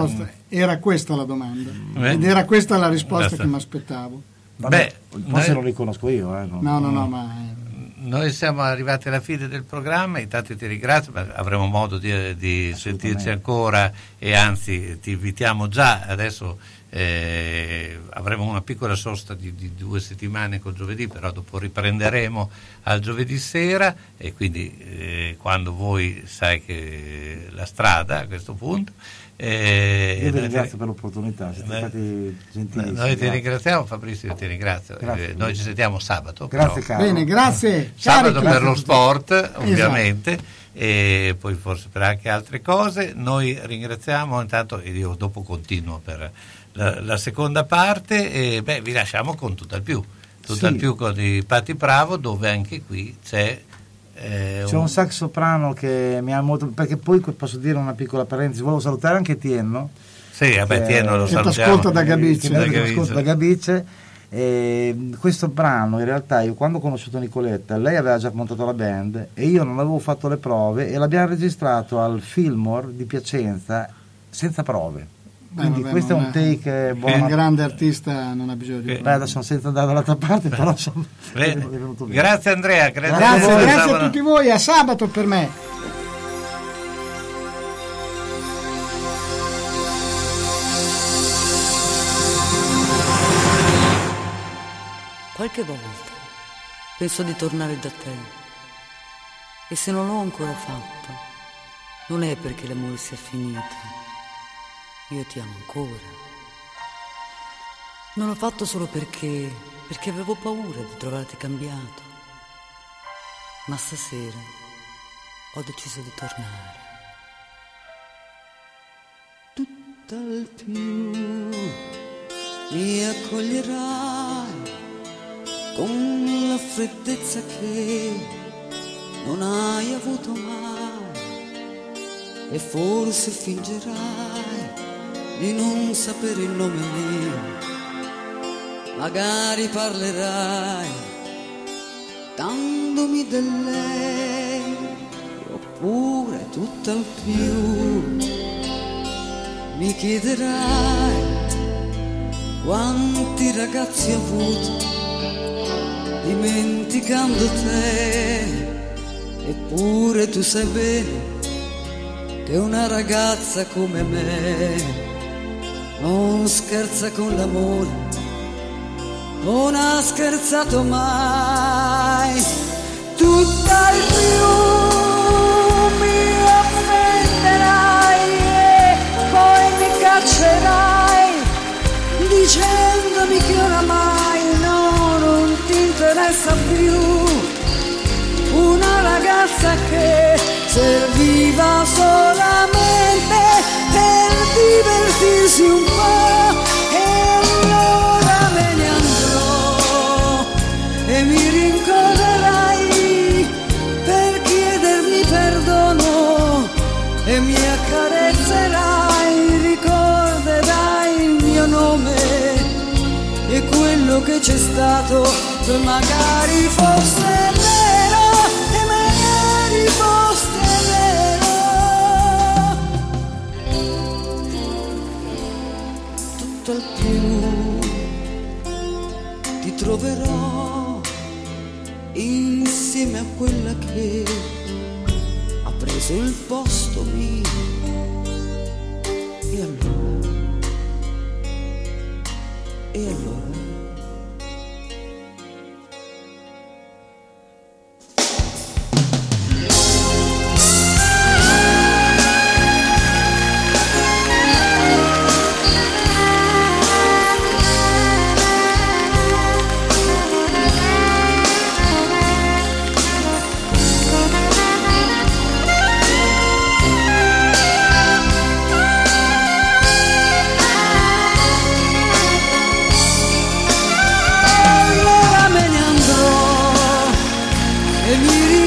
Era questa la domanda. Ed era questa la risposta che mi aspettavo. Vabbè, forse non li conosco io. No, ma. Noi siamo arrivati alla fine del programma, intanto ti ringrazio, avremo modo di sentirci ancora, e anzi ti invitiamo già adesso. Avremo una piccola sosta di 2 settimane con giovedì, però dopo riprenderemo al giovedì sera, e quindi quando voi sai che la strada a questo punto. Io vi ringrazio per l'opportunità, siete stati gentili. Noi ti ringraziamo, Fabrizio, io ti ringrazio. Noi ci sentiamo sabato. Grazie, caro. Bene, grazie. Sabato carichi, per lo sport, ovviamente. Esatto. E poi forse per anche altre cose. Noi ringraziamo intanto, e io dopo continuo per la seconda parte, e vi lasciamo con Tutt'al più con i Patti Bravo, dove anche qui c'è un sax soprano che mi ha molto, perché poi posso dire una piccola parentesi, volevo salutare anche Tienno. Sì, vabbè, Tienno lo salutiamo, che ascolta da Gabice, questo brano in realtà io quando ho conosciuto Nicoletta, lei aveva già montato la band e io non avevo fatto le prove e l'abbiamo registrato al Fillmore di Piacenza senza prove. Quindi questo è un take buono. Un grande artista non ha bisogno di adesso senza andare dall'altra parte, però sono venuto bene. Grazie Andrea, grazie a tutti voi, a sabato per me. Qualche volta penso di tornare da te, e se non l'ho ancora fatto non è perché l'amore sia finito. Io ti amo ancora. Non l'ho fatto solo perché avevo paura di trovarti cambiato. Ma stasera ho deciso di tornare. Tutt'al più mi accoglierai con la freddezza che non hai avuto mai, e forse fingerai di non sapere il nome mio, magari parlerai dandomi del lei, oppure tutt'al più mi chiederai quanti ragazzi ho avuto, dimenticando te, eppure tu sai bene che una ragazza come me non scherza con l'amore, non ha scherzato mai. Tutt'al più mi offenderai e poi mi caccerai, dicendomi che oramai no, non ti interessa più una ragazza che serviva solamente per divertirsi un po', e allora me ne andrò e mi rincorrerai per chiedermi perdono e mi accarezzerai, ricorderai il mio nome e quello che c'è stato, se magari fosse vero e magari fosse. Al più ti troverò insieme a quella che ha preso il posto mio, e allora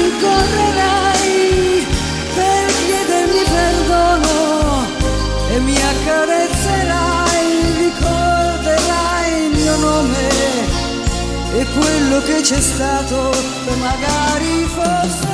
rincorrerai per chiedermi perdono e mi accarezzerai, ricorderai il mio nome e quello che c'è stato, e magari fosse.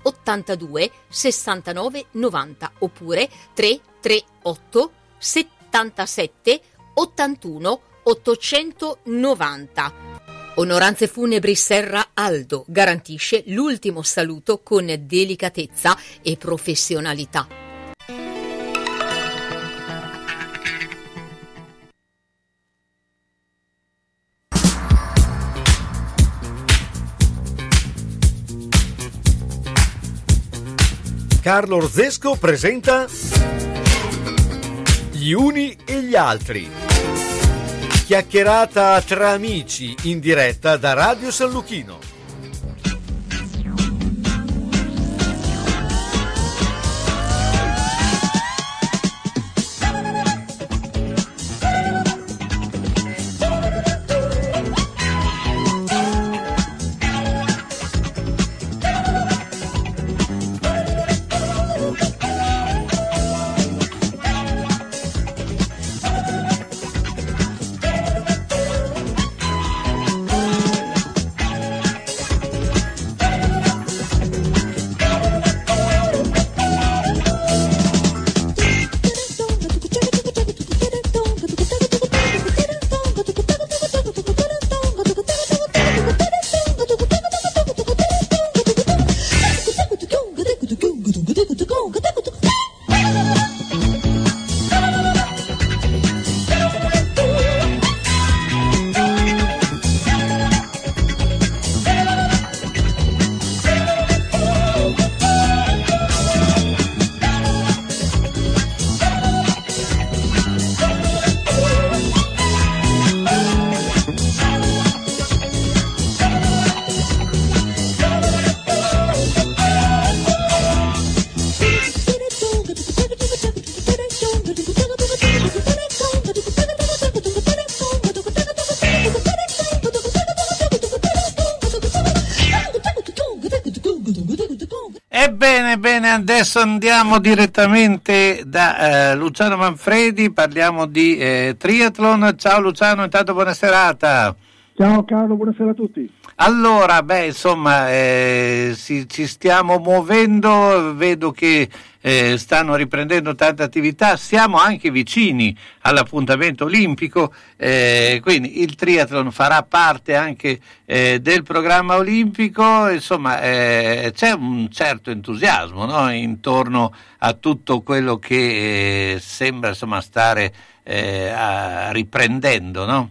82 69 90 oppure 338 77 81 890. Onoranze Funebri Serra Aldo garantisce l'ultimo saluto con delicatezza e professionalità. Carlo Orzesco presenta Gli uni e gli altri. Chiacchierata tra amici in diretta da Radio San Lucchino. Adesso andiamo direttamente da Luciano Manfredi, parliamo di triathlon. Ciao Luciano, intanto buona serata. Ciao Carlo, buonasera a tutti. Allora, ci stiamo muovendo, vedo che stanno riprendendo tante attività, siamo anche vicini all'appuntamento olimpico, quindi il triathlon farà parte anche del programma olimpico, insomma c'è un certo entusiasmo, no? Intorno a tutto quello che sembra, insomma, stare riprendendo, no?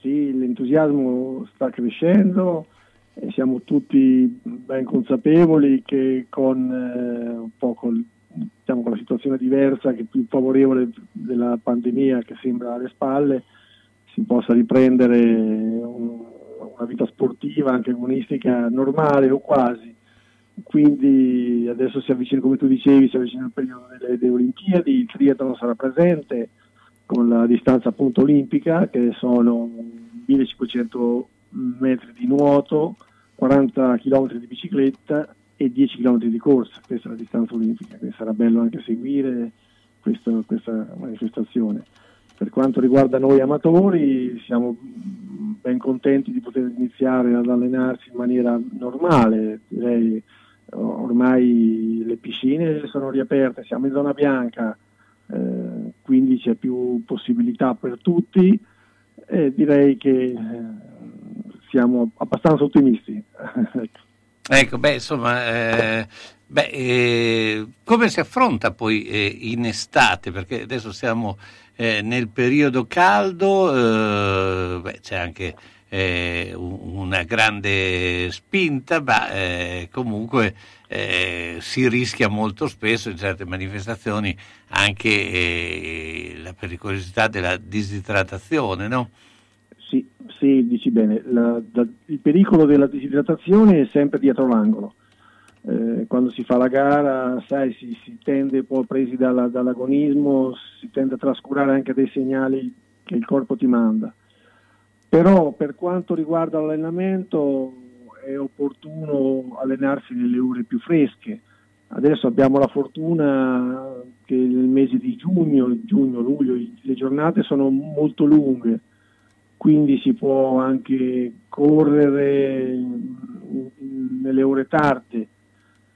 Sì, l'entusiasmo sta crescendo e siamo tutti ben consapevoli che con la situazione diversa, che più favorevole della pandemia che sembra alle spalle, si possa riprendere una vita sportiva, anche agonistica, normale o quasi. Quindi adesso si avvicina, come tu dicevi, si avvicina il periodo delle Olimpiadi, il triathlon sarà presente con la distanza appunto olimpica, che sono 1500 metri di nuoto, 40 km di bicicletta e 10 km di corsa. Questa è la distanza olimpica, quindi sarà bello anche seguire questa manifestazione. Per quanto riguarda noi amatori, siamo ben contenti di poter iniziare ad allenarsi in maniera normale. Direi, ormai le piscine sono riaperte, siamo in zona bianca, quindi c'è più possibilità per tutti e direi che siamo abbastanza ottimisti. Ecco, beh, insomma, come si affronta poi in estate? Perché adesso siamo nel periodo caldo, c'è anche una grande spinta, ma comunque si rischia molto spesso in certe manifestazioni anche la pericolosità della disidratazione, no? Sì, dici bene, il pericolo della disidratazione è sempre dietro l'angolo. Quando si fa la gara, sai, si tende, poi presi dall'agonismo, si tende a trascurare anche dei segnali che il corpo ti manda. Però per quanto riguarda l'allenamento è opportuno allenarsi nelle ore più fresche. Adesso abbiamo la fortuna che nel mese di giugno, luglio, le giornate sono molto lunghe, quindi si può anche correre nelle ore tarde,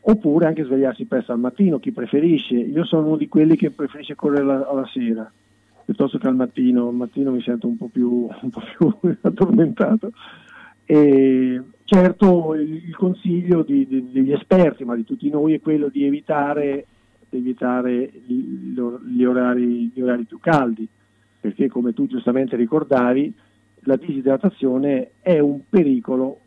oppure anche svegliarsi presto al mattino, chi preferisce. Io sono uno di quelli che preferisce correre alla sera piuttosto che al mattino. Al mattino mi sento un po' più addormentato. E certo il consiglio degli esperti, ma di tutti noi, è quello di evitare gli orari più caldi, perché, come tu giustamente ricordavi, la disidratazione è un pericolo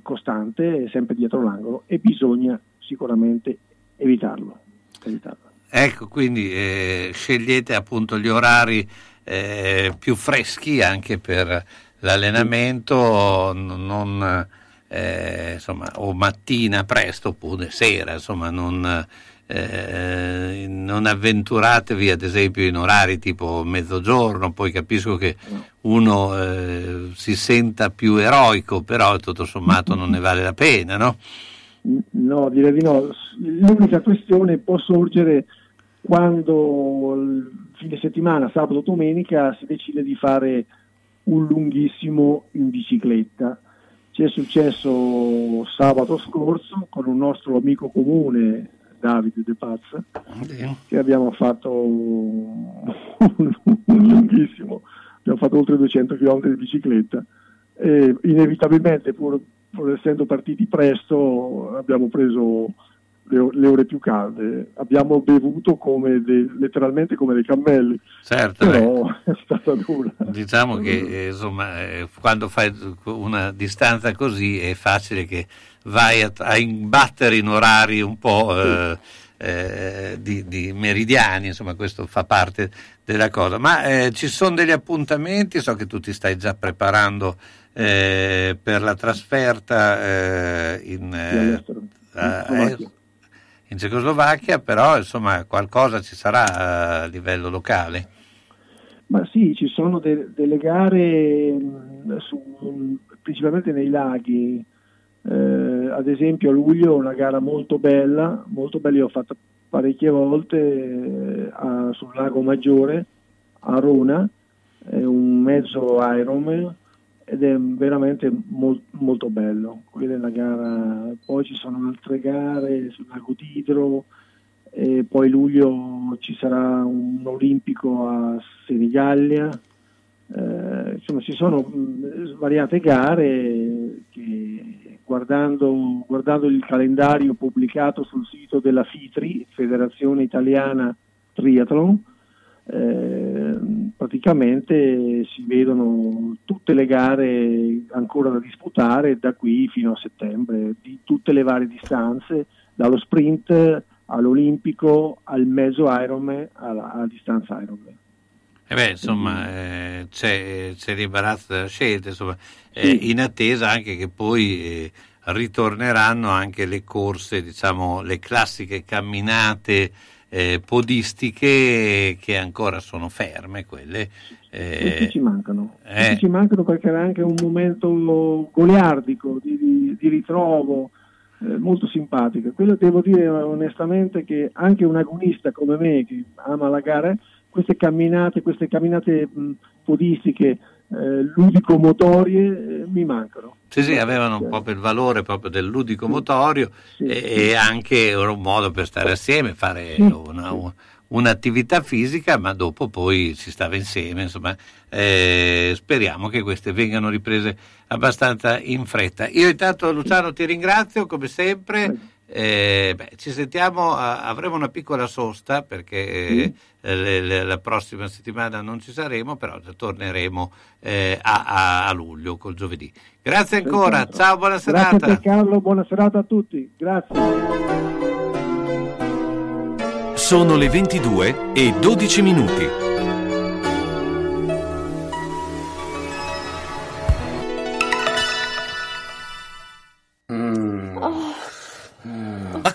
costante, sempre dietro l'angolo, e bisogna sicuramente evitarlo. Ecco, quindi scegliete appunto gli orari più freschi anche per l'allenamento, non insomma, o mattina presto oppure sera, insomma, non avventuratevi ad esempio in orari tipo mezzogiorno. Poi capisco che uno si senta più eroico, però tutto sommato non ne vale la pena, no? No, direi di no. L'unica questione può sorgere quando il fine settimana, sabato, domenica, si decide di fare un lunghissimo in bicicletta. Ci è successo sabato scorso con un nostro amico comune, Davide De Pazza, che abbiamo fatto lunghissimo, abbiamo fatto oltre 200 km di bicicletta e inevitabilmente, pur essendo partiti presto, abbiamo preso le ore più calde, abbiamo bevuto come letteralmente come dei cammelli. Certo, però è stata dura. Diciamo che insomma, quando fai una distanza così è facile che vai a imbattere in orari un po' di meridiani, insomma, questo fa parte della cosa. Ma ci sono degli appuntamenti, so che tu ti stai già preparando per la trasferta in Cecoslovacchia, però insomma qualcosa ci sarà a livello locale. Ma sì, ci sono delle gare principalmente nei laghi. Ad esempio a luglio una gara molto bella, io ho fatta parecchie volte sul lago Maggiore a Rona, è un mezzo Ironman ed è veramente molto bello. Quella è la gara. Poi ci sono altre gare sul lago d'Idro e poi luglio ci sarà un olimpico a Senigallia. Insomma, ci sono svariate gare che guardando il calendario pubblicato sul sito della FITRI, Federazione Italiana Triathlon, praticamente si vedono tutte le gare ancora da disputare da qui fino a settembre, di tutte le varie distanze, dallo sprint all'olimpico al mezzo Ironman alla distanza Ironman. E beh, insomma, c'è l'imbarazzo della scelta, insomma, sì. In attesa anche che poi ritorneranno anche le corse, diciamo, le classiche camminate podistiche che ancora sono ferme, quelle ci mancano. Ci mancano perché era anche un momento goliardico di ritrovo molto simpatico. Quello devo dire onestamente che anche un agonista come me che ama la gara, queste camminate podistiche ludico-motorie mi mancano. Sì, avevano un po' per il valore proprio del ludico motorio, sì. E anche un modo per stare assieme, fare un'attività fisica, ma dopo poi si stava insieme, insomma, speriamo che queste vengano riprese abbastanza in fretta. Io intanto, Luciano, ti ringrazio come sempre, ci sentiamo, avremo una piccola sosta perché la prossima settimana non ci saremo, però torneremo a luglio col giovedì. Grazie ancora, ciao, buona serata. Grazie a te, Carlo, buona serata a tutti, grazie. Sono le 22:12. Ma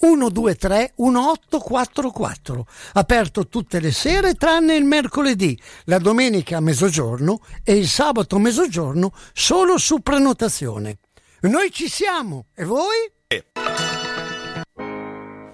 123 1844. Aperto tutte le sere tranne il mercoledì, la domenica a mezzogiorno e il sabato a mezzogiorno solo su prenotazione. Noi ci siamo, e voi?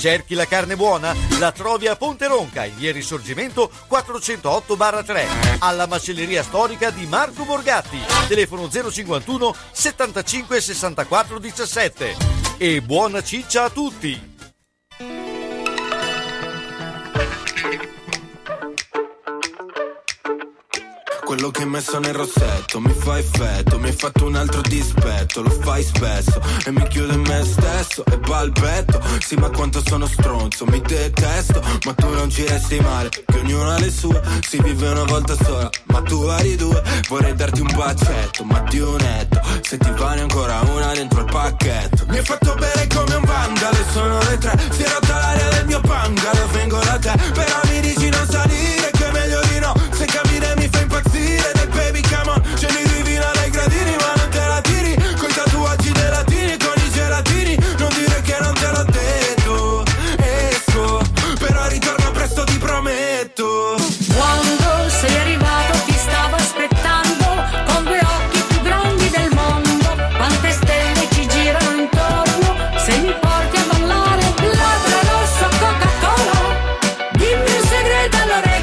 Cerchi la carne buona? La trovi a Ponte Ronca, in via Risorgimento 408-3, alla macelleria storica di Marco Borgatti, telefono 051 75 64 17. E buona ciccia a tutti! Quello che hai messo nel rossetto mi fa effetto, mi hai fatto un altro dispetto, lo fai spesso e mi chiudo in me stesso e balbetto, sì ma quanto sono stronzo, mi detesto, ma tu non ci resti male, che ognuno ha le sue, si vive una volta sola, ma tu hai due, vorrei darti un bacetto, ma di un netto, se ti vale ancora una dentro il pacchetto. Mi hai fatto bere come un vandale, sono le 3, si è rotta l'aria del mio bungalow, vengo da te, però mi dici non salire, che è meglio di no, se camminare mi fai impazzire. Del baby come on, c'è mi divina dai gradini ma non te la tiri, con i tatuaggi dei latini, con i gelatini, non dire che non te l'ho detto, esco, però ritorno presto ti prometto. Quando sei arrivato ti stavo aspettando, con due occhi più grandi del mondo, quante stelle ci girano intorno, se mi porti a ballare, labbra rossa Coca-Cola, dimmi un segreto all'orecchio.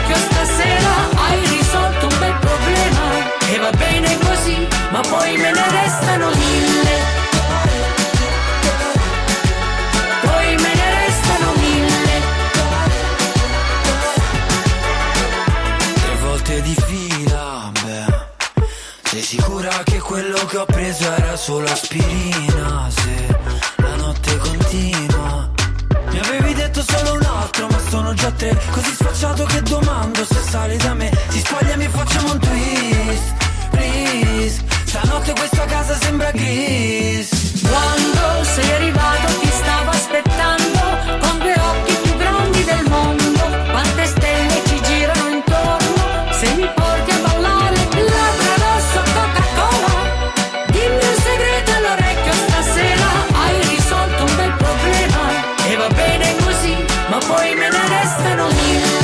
sicura che quello che ho preso era solo aspirina? Se la notte continua. Mi avevi detto solo un altro, ma sono già tre. Così sfacciato che domando se sali da me. Ti spogliami e facciamo un twist, please. Stanotte questa casa sembra gris. Quando sei arrivato ti stavo aspettando, con due occhi più grandi del mondo. Quante stelle ci girano intorno, se mi porti a ballare labbra rosso Coca-Cola. Dimmi un segreto all'orecchio stasera, hai risolto un bel problema. E va bene così, ma poi me ne restano mille.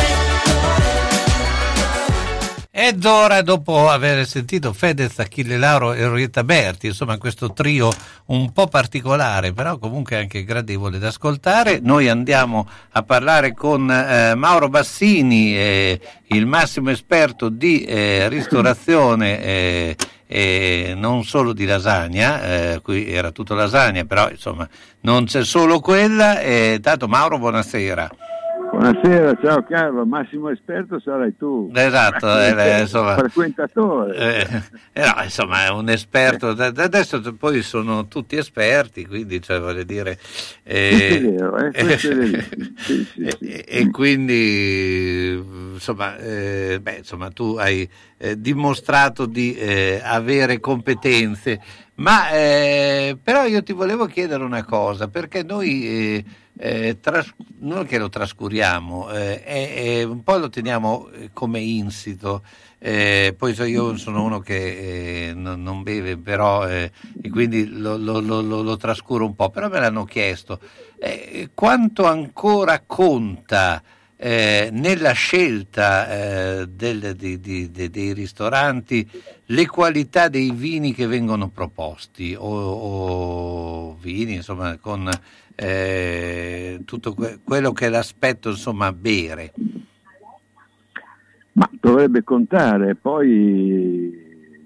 Ed ora, dopo aver sentito Fedez, Achille Lauro e Orietta Berti, insomma questo trio un po' particolare, però comunque anche gradevole da ascoltare, noi andiamo a parlare con Mauro Bassini, il massimo esperto di ristorazione e non solo di lasagna, qui era tutto lasagna, però insomma non c'è solo quella. Tanto Mauro, buonasera. Buonasera, ciao Carlo, massimo esperto sarai tu. Esatto, insomma, frequentatore. No, insomma, è un esperto. Adesso poi sono tutti esperti, quindi cioè, voglio dire. E quindi insomma, tu hai dimostrato di avere competenze. Ma però io ti volevo chiedere una cosa, perché noi non che lo trascuriamo, un po' lo teniamo come insito, poi io sono uno che non beve, però e quindi lo trascuro un po', però me l'hanno chiesto quanto ancora conta nella scelta dei ristoranti le qualità dei vini che vengono proposti o vini insomma con tutto quello che è l'aspetto insomma bere. Ma dovrebbe contare, poi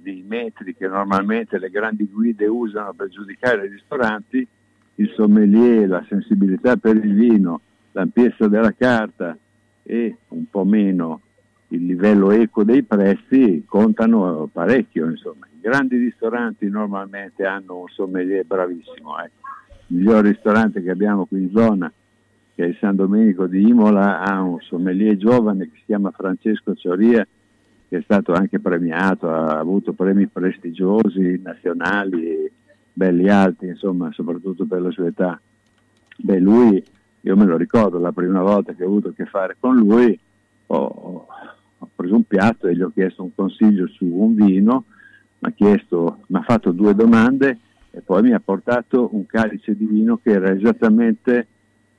nei metri che normalmente le grandi guide usano per giudicare i ristoranti, il sommelier, la sensibilità per il vino, l'ampiezza della carta e un po' meno il livello eco dei prezzi contano parecchio, insomma. I grandi ristoranti normalmente hanno un sommelier bravissimo, ecco. Il miglior ristorante che abbiamo qui in zona, che è il San Domenico di Imola, ha un sommelier giovane che si chiama Francesco Cioria, che è stato anche premiato, ha avuto premi prestigiosi, nazionali, belli alti, insomma, soprattutto per la sua età. Beh, lui, io me lo ricordo, la prima volta che ho avuto a che fare con lui ho preso un piatto e gli ho chiesto un consiglio su un vino, mi ha fatto due domande e poi mi ha portato un calice di vino che era esattamente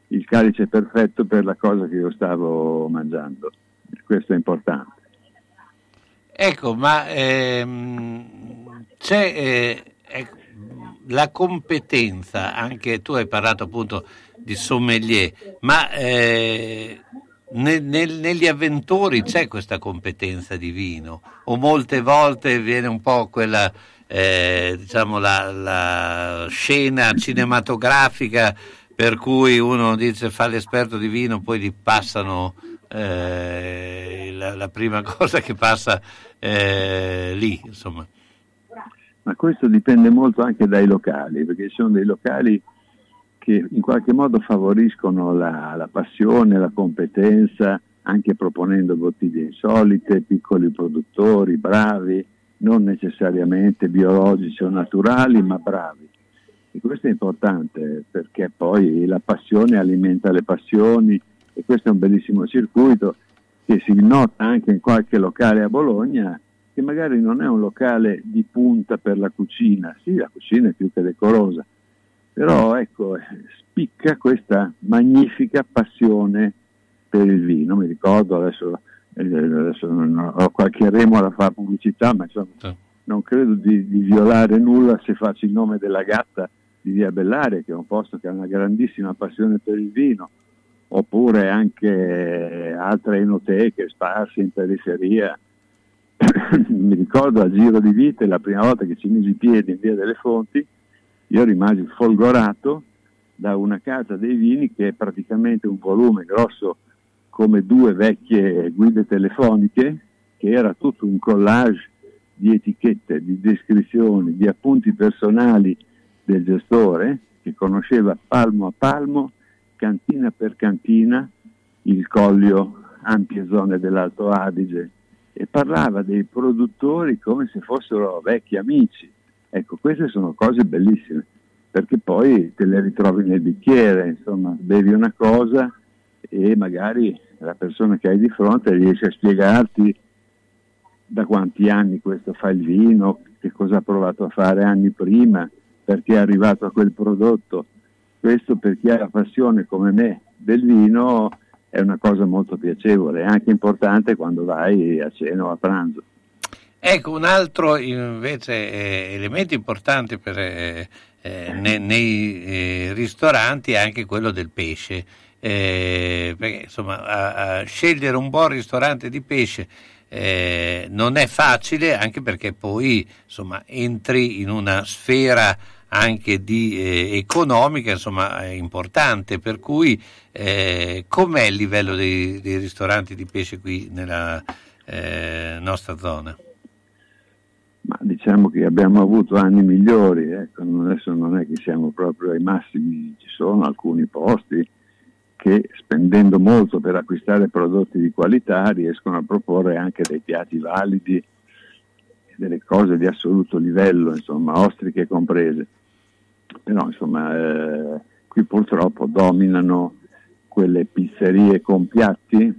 il calice perfetto per la cosa che io stavo mangiando. Questo è importante. Ecco, ma c'è la competenza, anche tu hai parlato appunto di sommelier, ma negli avventori c'è questa competenza di vino o molte volte viene un po' quella la scena cinematografica per cui uno dice fa l'esperto di vino, poi gli passano la prima cosa che passa lì, insomma. Ma questo dipende molto anche dai locali, perché ci sono dei locali che in qualche modo favoriscono la passione, la competenza, anche proponendo bottiglie insolite, piccoli produttori, bravi, non necessariamente biologici o naturali, ma bravi. E questo è importante, perché poi la passione alimenta le passioni, e questo è un bellissimo circuito che si nota anche in qualche locale a Bologna, che magari non è un locale di punta per la cucina, sì, la cucina è più che decorosa, però ecco, spicca questa magnifica passione per il vino. Mi ricordo, adesso non ho qualche remola, fa pubblicità, ma insomma, non credo di violare nulla se faccio il nome della Gatta di Via Bellare, che è un posto che ha una grandissima passione per il vino, oppure anche altre enoteche sparse in periferia. Mi ricordo a Giro di Vite, la prima volta che ci misi i piedi in Via delle Fonti, io rimasi folgorato da una casa dei vini che è praticamente un volume grosso come due vecchie guide telefoniche, che era tutto un collage di etichette, di descrizioni, di appunti personali del gestore, che conosceva palmo a palmo, cantina per cantina, il Collio, ampie zone dell'Alto Adige, e parlava dei produttori come se fossero vecchi amici. Ecco, queste sono cose bellissime, perché poi te le ritrovi nel bicchiere, insomma, bevi una cosa e magari la persona che hai di fronte riesce a spiegarti da quanti anni questo fa il vino, che cosa ha provato a fare anni prima, perché è arrivato a quel prodotto. Questo, per chi ha la passione come me del vino, è una cosa molto piacevole, anche importante quando vai a cena o a pranzo. Ecco, un altro invece elemento importante per, nei ristoranti è anche quello del pesce, perché insomma a scegliere un buon ristorante di pesce non è facile, anche perché poi insomma entri in una sfera anche di economica, insomma, è importante, per cui com'è il livello dei ristoranti di pesce qui nella nostra zona? Ma diciamo che abbiamo avuto anni migliori, ecco, adesso non è che siamo proprio ai massimi, ci sono alcuni posti che, spendendo molto per acquistare prodotti di qualità, riescono a proporre anche dei piatti validi, delle cose di assoluto livello, insomma, ostriche comprese. Però insomma qui purtroppo dominano quelle pizzerie con piatti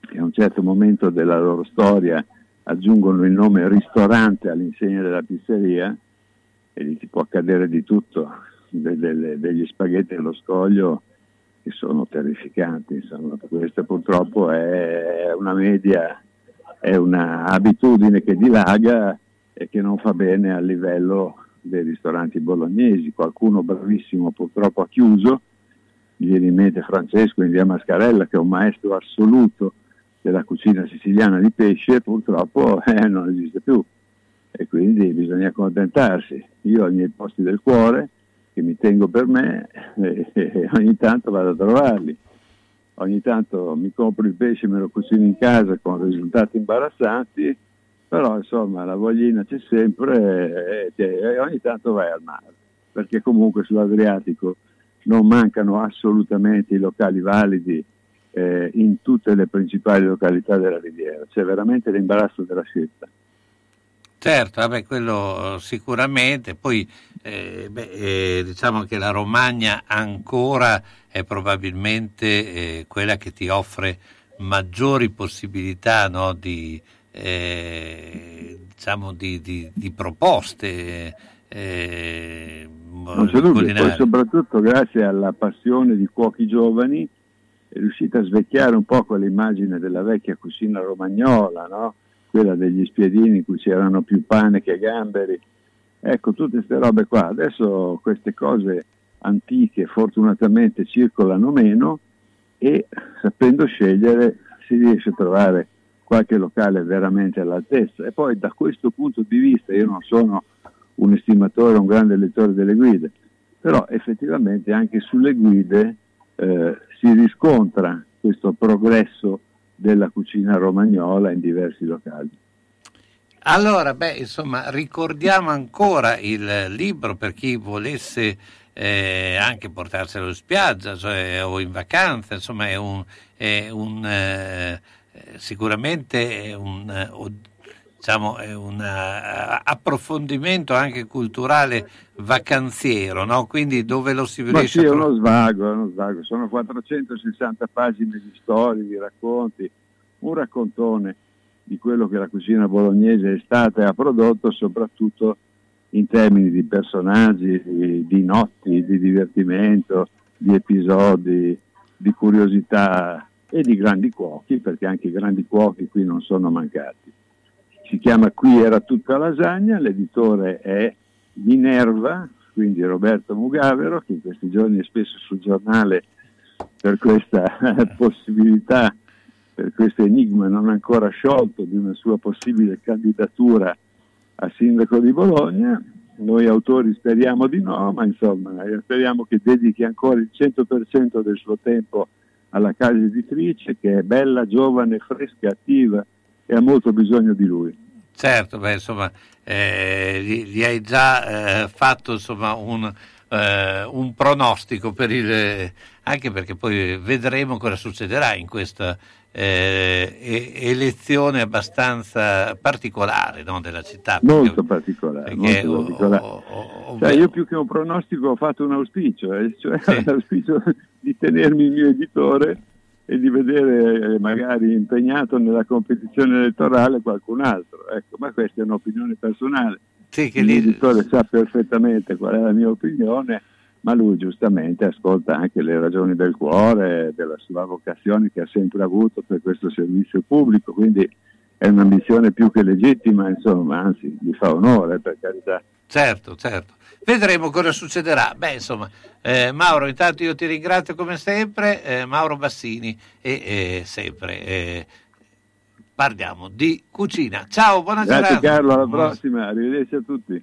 che a un certo momento della loro storia aggiungono il nome ristorante all'insegna della pizzeria, e lì ti può accadere di tutto, degli spaghetti allo scoglio che sono terrificanti, insomma. Questa purtroppo è una media, è una abitudine che dilaga e che non fa bene a livello dei ristoranti bolognesi. Qualcuno bravissimo purtroppo ha chiuso, mi viene in mente Francesco in via Mascarella, che è un maestro assoluto della cucina siciliana di pesce, purtroppo non esiste più, e quindi bisogna accontentarsi. Io ho i miei posti del cuore che mi tengo per me e ogni tanto vado a trovarli. Ogni tanto mi compro il pesce, me lo cucino in casa con risultati imbarazzanti, però insomma la voglina c'è sempre e ogni tanto vai al mare, perché comunque sull'Adriatico non mancano assolutamente i locali validi in tutte le principali località della Riviera. C'è veramente l'imbarazzo della scelta. Certo, vabbè, quello sicuramente. Poi diciamo che la Romagna ancora è probabilmente quella che ti offre maggiori possibilità, no, diciamo di proposte. Non c'è dubbio, poi soprattutto grazie alla passione di cuochi giovani è riuscita a svecchiare un po' quell'immagine della vecchia cucina romagnola, no? Quella degli spiedini in cui c'erano più pane che gamberi. Ecco, tutte queste robe qua. Adesso queste cose antiche fortunatamente circolano meno, e sapendo scegliere si riesce a trovare qualche locale veramente all'altezza. E poi, da questo punto di vista, io non sono un estimatore, un grande lettore delle guide, però effettivamente anche sulle guide si riscontra questo progresso della cucina romagnola in diversi locali. Allora, insomma, ricordiamo ancora il libro per chi volesse anche portarselo in spiaggia, cioè, o in vacanza. Insomma, sicuramente è un approfondimento anche culturale vacanziero, no? Quindi dove lo si vede? Ma sì, uno svago. Sono 460 pagine di storie, di racconti, un raccontone di quello che la cucina bolognese è stata e ha prodotto, soprattutto in termini di personaggi, di notti, di divertimento, di episodi, di curiosità e di grandi cuochi, perché anche i grandi cuochi qui non sono mancati. Si chiama Qui era tutta lasagna, l'editore è Minerva, quindi Roberto Mugavero, che in questi giorni è spesso sul giornale per questa possibilità, per questo enigma non ancora sciolto di una sua possibile candidatura a sindaco di Bologna. Noi autori speriamo di no, ma insomma speriamo che dedichi ancora il 100% del suo tempo alla casa editrice, che è bella, giovane, fresca, attiva e ha molto bisogno di lui. Certo, beh, insomma, gli hai già fatto insomma un pronostico per il, anche perché poi vedremo cosa succederà in questa elezione abbastanza particolare, no, della città. Molto particolare. Io più che un pronostico ho fatto un auspicio, cioè sì. L'auspicio di tenermi il mio editore e di vedere magari impegnato nella competizione elettorale qualcun altro, ecco, ma questa è un'opinione personale. Sì, che l'editore sa perfettamente qual è la mia opinione, ma lui giustamente ascolta anche le ragioni del cuore, della sua vocazione che ha sempre avuto per questo servizio pubblico, quindi è un'ambizione più che legittima, insomma, anzi gli fa onore, per carità. Certo, vedremo cosa succederà. Beh, insomma, Mauro, intanto io ti ringrazio come sempre, Mauro Bassini, e sempre parliamo di cucina. Ciao, buona giornata. Grazie Carlo, alla prossima, arrivederci a tutti.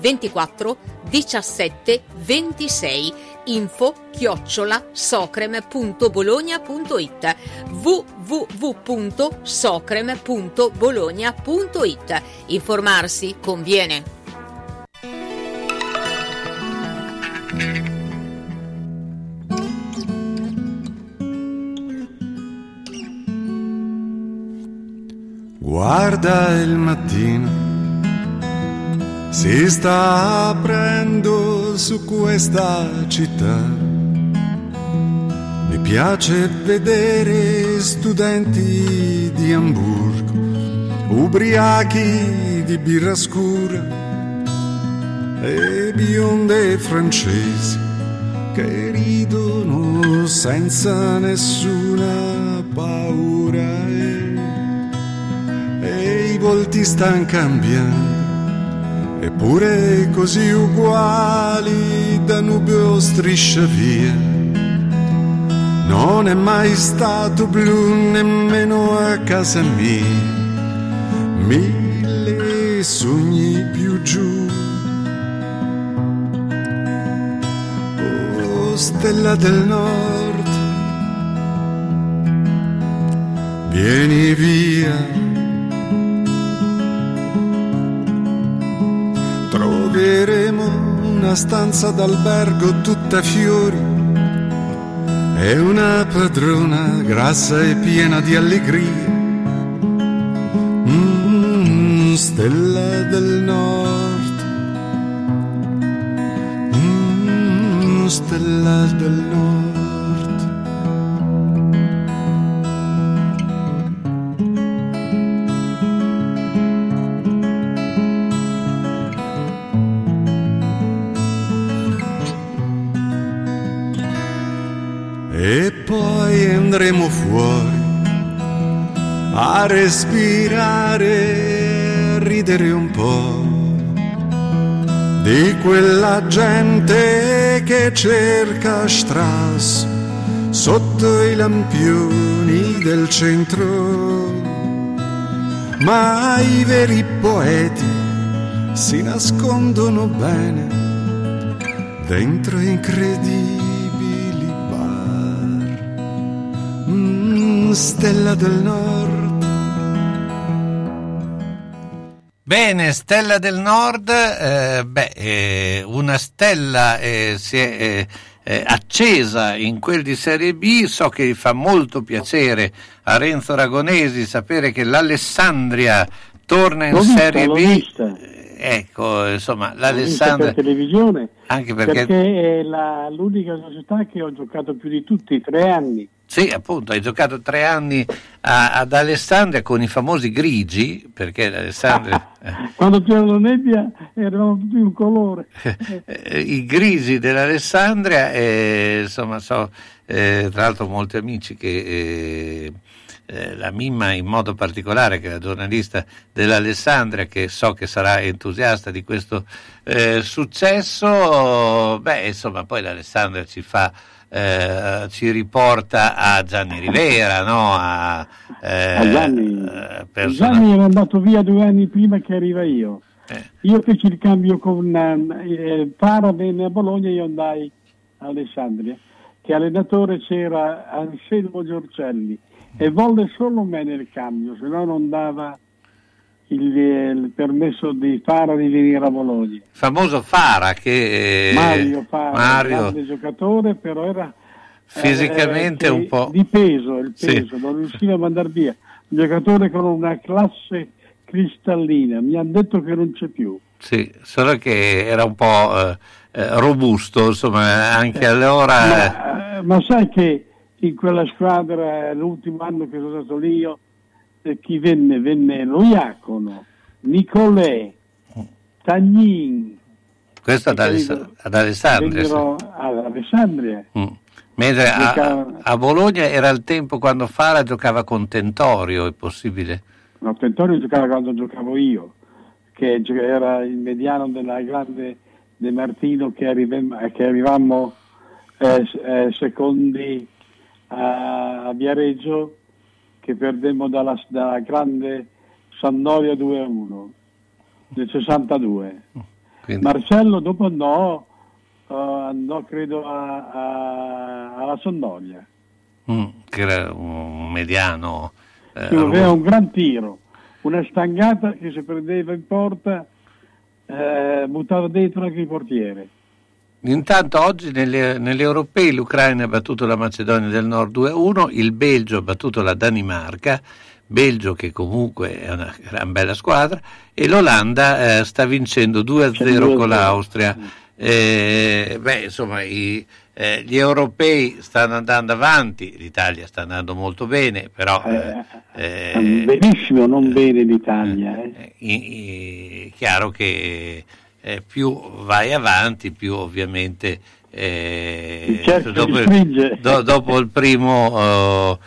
24 17 26 info@socrem.bologna.it www.socrem.bologna.it. Informarsi conviene. Guarda il mattino, si sta aprendo su questa città. Mi piace vedere studenti di Amburgo, ubriachi di birra scura e bionde francesi che ridono senza nessuna paura. E i volti stan cambiando, eppure così uguali. Danubio striscia via, non è mai stato blu nemmeno a casa mia. 1000 sogni più giù, oh stella del nord, vieni via. Troveremo una stanza d'albergo tutta fiori e una padrona grassa e piena di allegria. Stella del nord, stella del nord. E poi andremo fuori a respirare, a ridere un po' di quella gente che cerca strass sotto i lampioni del centro. Ma i veri poeti si nascondono bene dentro incredibili bar. Stella del Nord. Bene, Stella del Nord, una stella si è accesa in quel di Serie B. So che fa molto piacere a Renzo Ragonesi sapere che l'Alessandria torna in Serie B. Ecco, insomma, l'Alessandria per televisione, anche perché è l'unica società che ho giocato più di tutti, 3 anni. Sì, appunto, hai giocato 3 anni ad Alessandria con i famosi grigi, perché Alessandria... Quando c'era la nebbia eravamo tutti un colore. I grigi dell'Alessandria, insomma, so, tra l'altro molti amici che... la Mimma in modo particolare, che è la giornalista dell'Alessandria, che so che sarà entusiasta di questo successo. Beh, insomma, poi l'Alessandria ci fa ci riporta a Gianni Rivera, no? A Gianni. Gianni era andato via 2 anni prima che arriva io. Io feci il cambio con Parma, venne a Bologna, io andai a Alessandria, che allenatore c'era Anselmo Giorcelli, e volle solo me nel cambio, se no non dava il permesso di Fara di venire a Bologna. Il famoso Fara, che Mario Fara, grande giocatore, però era fisicamente un po' di peso, sì. Non riusciva a mandar via, un giocatore con una classe cristallina, mi hanno detto che non c'è più. Sì, solo che era un po' robusto, insomma, anche allora. Ma sai che in quella squadra, l'ultimo anno che sono stato lì io, chi venne lo Iacono, Nicolè, Tagnin. Questo ad Alessandria. Ad Alessandria. Mentre a Bologna era il tempo quando Fara giocava con Tentorio, è possibile? No, Tentorio giocava quando giocavo io, che era il mediano della grande De Martino, che arrivammo secondi a Viareggio, che perdemmo dalla grande Sannoglia 2-1 del 62. Quindi. Marcello dopo andò credo alla Sannoglia, che era un mediano, che aveva un gran tiro, una stangata che se prendeva in porta buttava dentro anche il portiere. Intanto oggi nelle europee l'Ucraina ha battuto la Macedonia del Nord 2-1, il Belgio ha battuto la Danimarca, Belgio che comunque è una gran bella squadra, e l'Olanda sta vincendo 2-0 con l'Austria. Insomma, gli europei stanno andando avanti, l'Italia sta andando molto bene, però benissimo, non bene l'Italia. Chiaro che più vai avanti, più ovviamente dopo il primo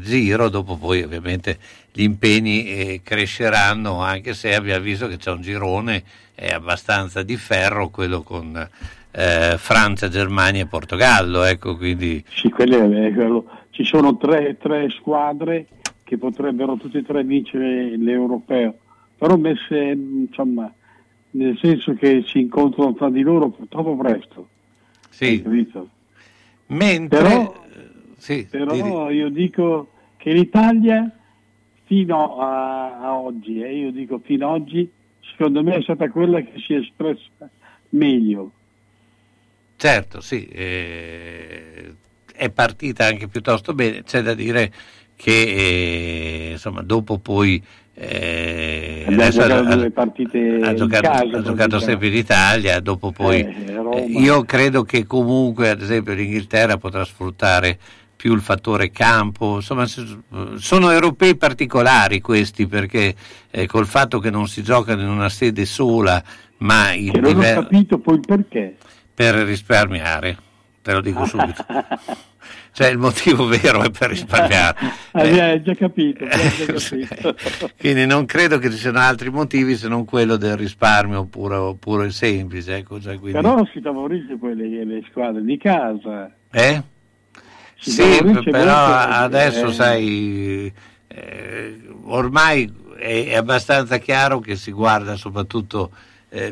giro, dopo poi ovviamente gli impegni cresceranno, anche se abbiamo visto che c'è un girone abbastanza di ferro, quello con Francia, Germania e Portogallo, ecco, quindi sì, quello. Ci sono tre squadre che potrebbero tutte e tre vincere l'europeo, però messe, insomma, nel senso che si incontrano tra di loro troppo presto. Sì. Mentre io dico che l'Italia fino a oggi, secondo me è stata quella che si è espressa meglio. Certo, sì, è partita anche piuttosto bene, c'è da dire che dopo poi Ha giocato sempre in Italia, dopo poi io credo che comunque ad esempio l'Inghilterra potrà sfruttare più il fattore campo, insomma sono europei particolari questi, perché col fatto che non si giocano in una sede sola, ma in non ho capito poi perché, per risparmiare, te lo dico subito. Cioè il motivo vero è per risparmiare. Hai già capito. Quindi non credo che ci siano altri motivi se non quello del risparmio puro e semplice, ecco, cioè, quindi... Però si favorisce poi le squadre di casa. Sì, però adesso sai, ormai è abbastanza chiaro che si guarda soprattutto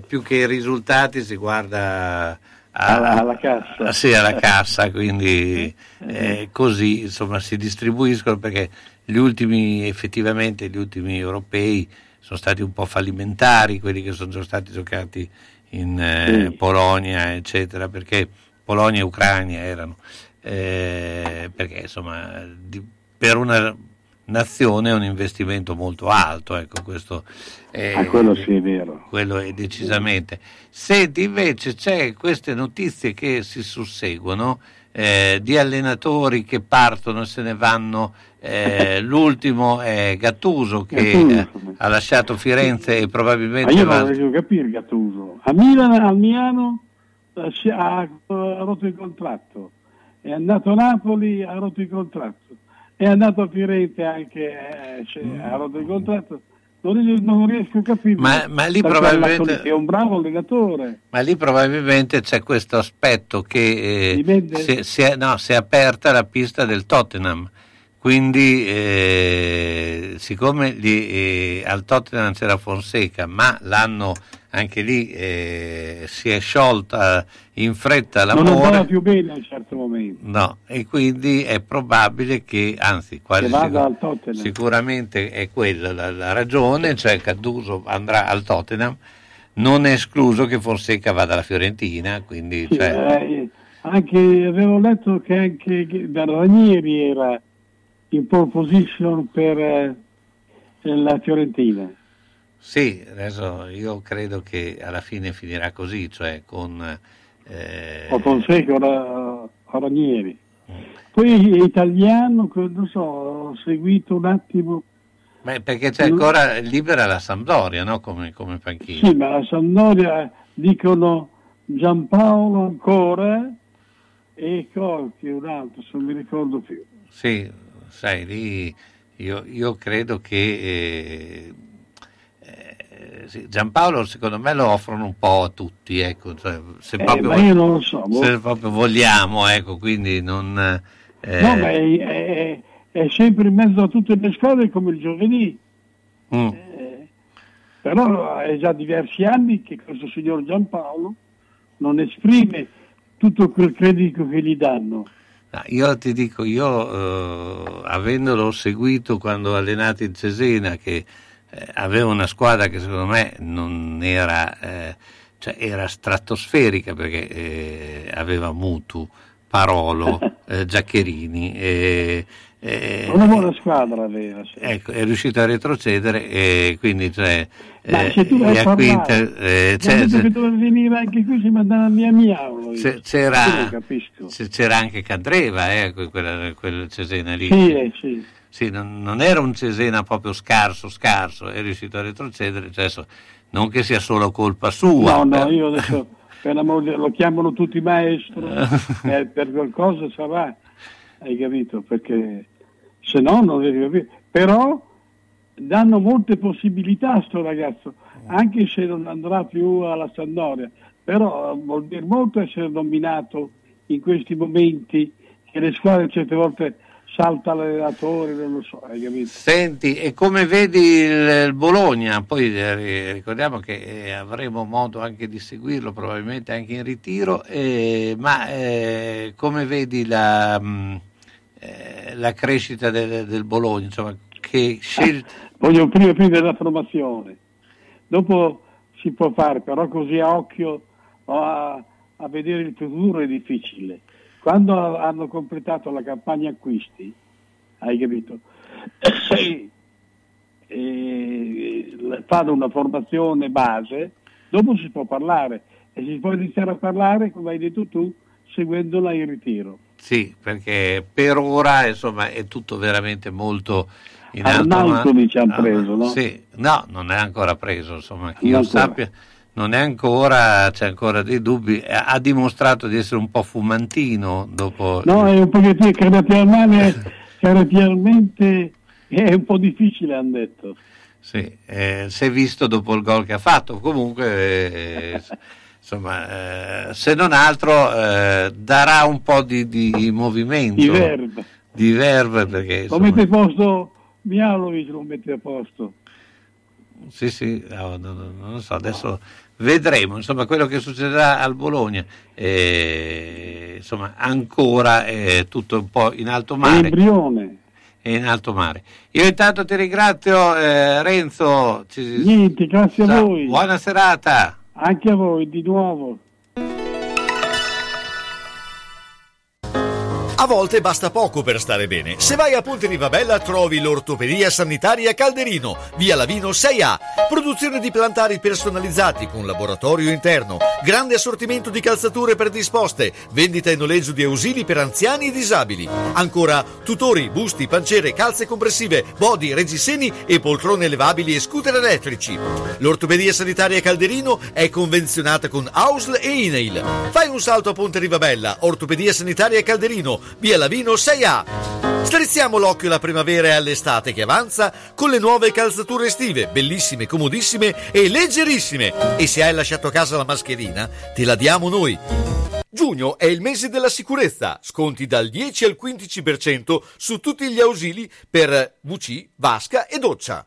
più che i risultati, si guarda alla cassa. Sì, alla cassa, quindi così insomma si distribuiscono, perché gli ultimi europei sono stati un po' fallimentari, quelli che sono stati giocati in Polonia eccetera, perché Polonia e Ucraina erano perché insomma per una nazione è un investimento molto alto, ecco, questo è, quello sì è vero, quello è decisamente. Senti, invece c'è queste notizie che si susseguono di allenatori che partono e se ne vanno, l'ultimo è Gattuso che ha lasciato Firenze e probabilmente non voglio capire Gattuso al Milano ha rotto il contratto, è andato a Napoli, ha rotto il contratto, è andato a Firenze anche, ha rotto il contratto, non riesco a capire. Ma lì probabilmente è un bravo allenatore. Ma lì probabilmente c'è questo aspetto che si è aperta la pista del Tottenham, quindi siccome al Tottenham c'era Fonseca, ma l'hanno anche lì si è sciolta in fretta l'amore, non andava più bene a un certo momento, no, e quindi è probabile che sicuramente è quella la ragione, cioè Gattuso andrà al Tottenham, non è escluso che Fonseca vada alla Fiorentina, quindi sì, anche avevo letto che anche Ranieri era in pole position per la Fiorentina. Sì, adesso io credo che alla fine finirà così, cioè con Fonseca o Ranieri. Poi italiano, non so, ho seguito un attimo. Beh, perché c'è ancora libera la Sampdoria, no? Come panchina. Sì, ma la Sampdoria dicono Giampaolo ancora e Corti un altro, non mi ricordo più. Sì, sai, lì io credo che Giampaolo secondo me lo offrono un po' a tutti, ecco, cioè, se proprio io non lo so, se proprio vogliamo, ecco, quindi non no, ma è sempre in mezzo a tutte le squadre come il giovedì. Però è già diversi anni che questo signor Giampaolo non esprime tutto quel credito che gli danno. No, io ti dico, io avendolo seguito quando allenato in Cesena, che aveva una squadra che secondo me non era cioè era stratosferica, perché aveva Mutu, Parolo, Giaccherini, una buona squadra aveva, sì. Ecco, è riuscito a retrocedere e quindi cioè che doveva venire anche qui, si mandava via Miaulo, c'era anche Cadreva, ecco, quella Cesena lì. Sì. Sì, non era un Cesena proprio scarso, è riuscito a retrocedere, cioè, non che sia solo colpa sua. No, io adesso per amore, lo chiamano tutti maestro, per qualcosa sarà, hai capito? Perché se no non devi capire. Però danno molte possibilità a sto ragazzo, anche se non andrà più alla Sampdoria, però vuol dire molto essere nominato in questi momenti che le squadre certe volte... salta l'allenatore, non lo so, hai capito? Senti, e come vedi il Bologna? Poi ricordiamo che avremo modo anche di seguirlo, probabilmente anche in ritiro, ma come vedi la crescita del Bologna? Insomma, che scelte? Voglio prima della formazione, dopo si può fare, però così a occhio a vedere il futuro è difficile. Quando hanno completato la campagna acquisti, hai capito? fanno una formazione base, dopo si può parlare e si può iniziare a parlare, come hai detto tu, seguendola in ritiro. Sì, perché per ora insomma è tutto veramente molto in alto. Ci hanno preso, no? Sì, no, non è ancora preso, insomma, che io sappia non è ancora, c'è ancora dei dubbi, ha dimostrato di essere un po' fumantino dopo. No, è un pochettino, caratterialmente è un po' difficile, hanno detto. Sì, si è visto dopo il gol che ha fatto, comunque insomma, se non altro darà un po' di movimento, di verve, perché insomma... lo mette a posto Mialovic, lo mette a posto. Sì, sì, non lo so, adesso vedremo, insomma, quello che succederà al Bologna, insomma, ancora è tutto un po' in alto mare. L'embrione. È in alto mare. Io intanto ti ringrazio, Renzo. Niente, grazie a voi. Buona serata. Anche a voi, di nuovo. A volte basta poco per stare bene. Se vai a Ponte Rivabella trovi l'Ortopedia Sanitaria Calderino, via Lavino 6A. Produzione di plantari personalizzati con laboratorio interno, grande assortimento di calzature predisposte, vendita e noleggio di ausili per anziani e disabili. Ancora tutori, busti, panciere, calze compressive, body, reggiseni e poltrone elevabili e scooter elettrici. L'Ortopedia Sanitaria Calderino è convenzionata con AUSL e INAIL. Fai un salto a Ponte Rivabella, Ortopedia Sanitaria Calderino, via Lavino 6A. Strizziamo l'occhio alla primavera e all'estate che avanza con le nuove calzature estive, bellissime, comodissime e leggerissime. E se hai lasciato a casa la mascherina, te la diamo noi. Giugno è il mese della sicurezza, sconti dal 10 al 15% su tutti gli ausili per WC, vasca e doccia.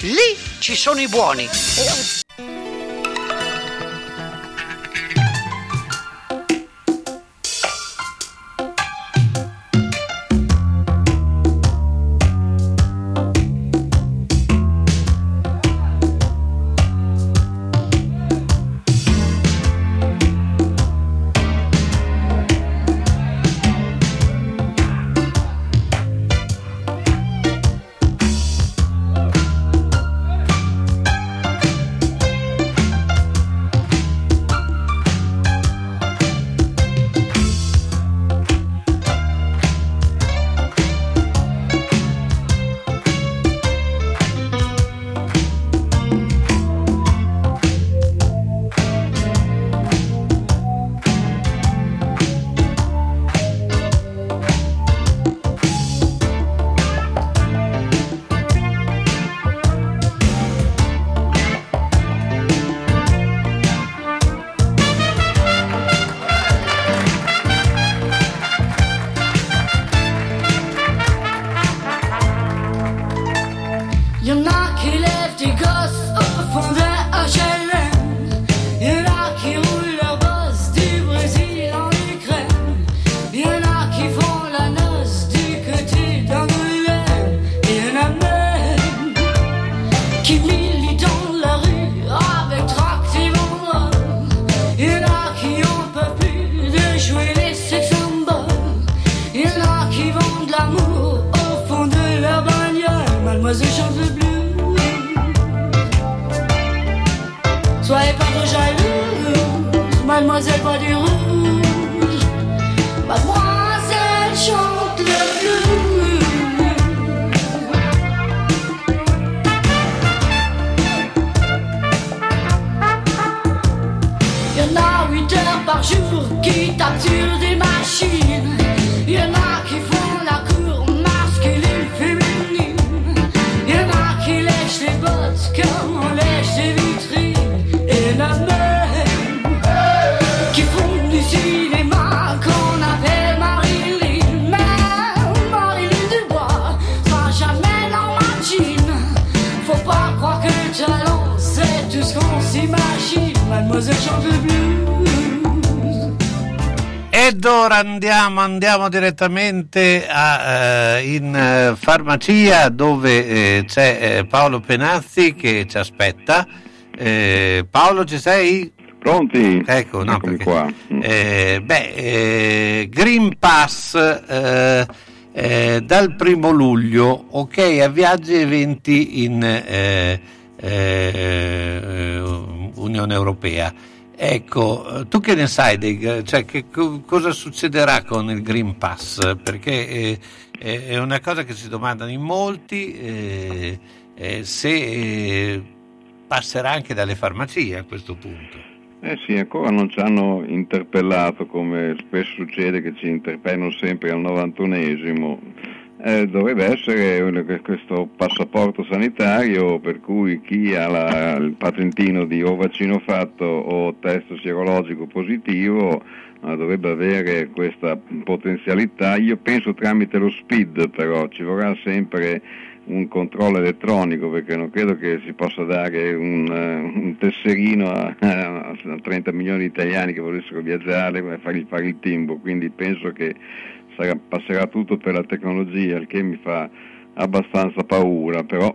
lì ci sono i buoni. Moi je chante le blues. Mademoiselle boit du rouge, mademoiselle chante le blues. Y'en a 8 heures par jour qui tapent sur des machines. Y'en a qui font la cour masculine, féminine. Y'en a qui lèchent les bottes comme on lèche les vitrines. Et la ed ora andiamo direttamente in farmacia dove c'è Paolo Penazzi che ci aspetta. Paolo, ci sei? Pronti? Ecco, no, perché, qua. Green Pass dal 1° luglio, ok, a viaggi e eventi in Unione Europea. Ecco, tu che ne sai? Cosa succederà con il Green Pass? Perché è una cosa che si domandano in molti, se passerà anche dalle farmacie a questo punto. Sì, ancora non ci hanno interpellato, come spesso succede che ci interpellano sempre al 91esimo. Dovrebbe essere questo passaporto sanitario per cui chi ha il patentino di o vaccino fatto o test sierologico positivo dovrebbe avere questa potenzialità. Io penso tramite lo SPID, però ci vorrà sempre un controllo elettronico, perché non credo che si possa dare un tesserino a 30 milioni di italiani che volessero viaggiare e fare il timbro, quindi penso che passerà tutto per la tecnologia, il che mi fa abbastanza paura, però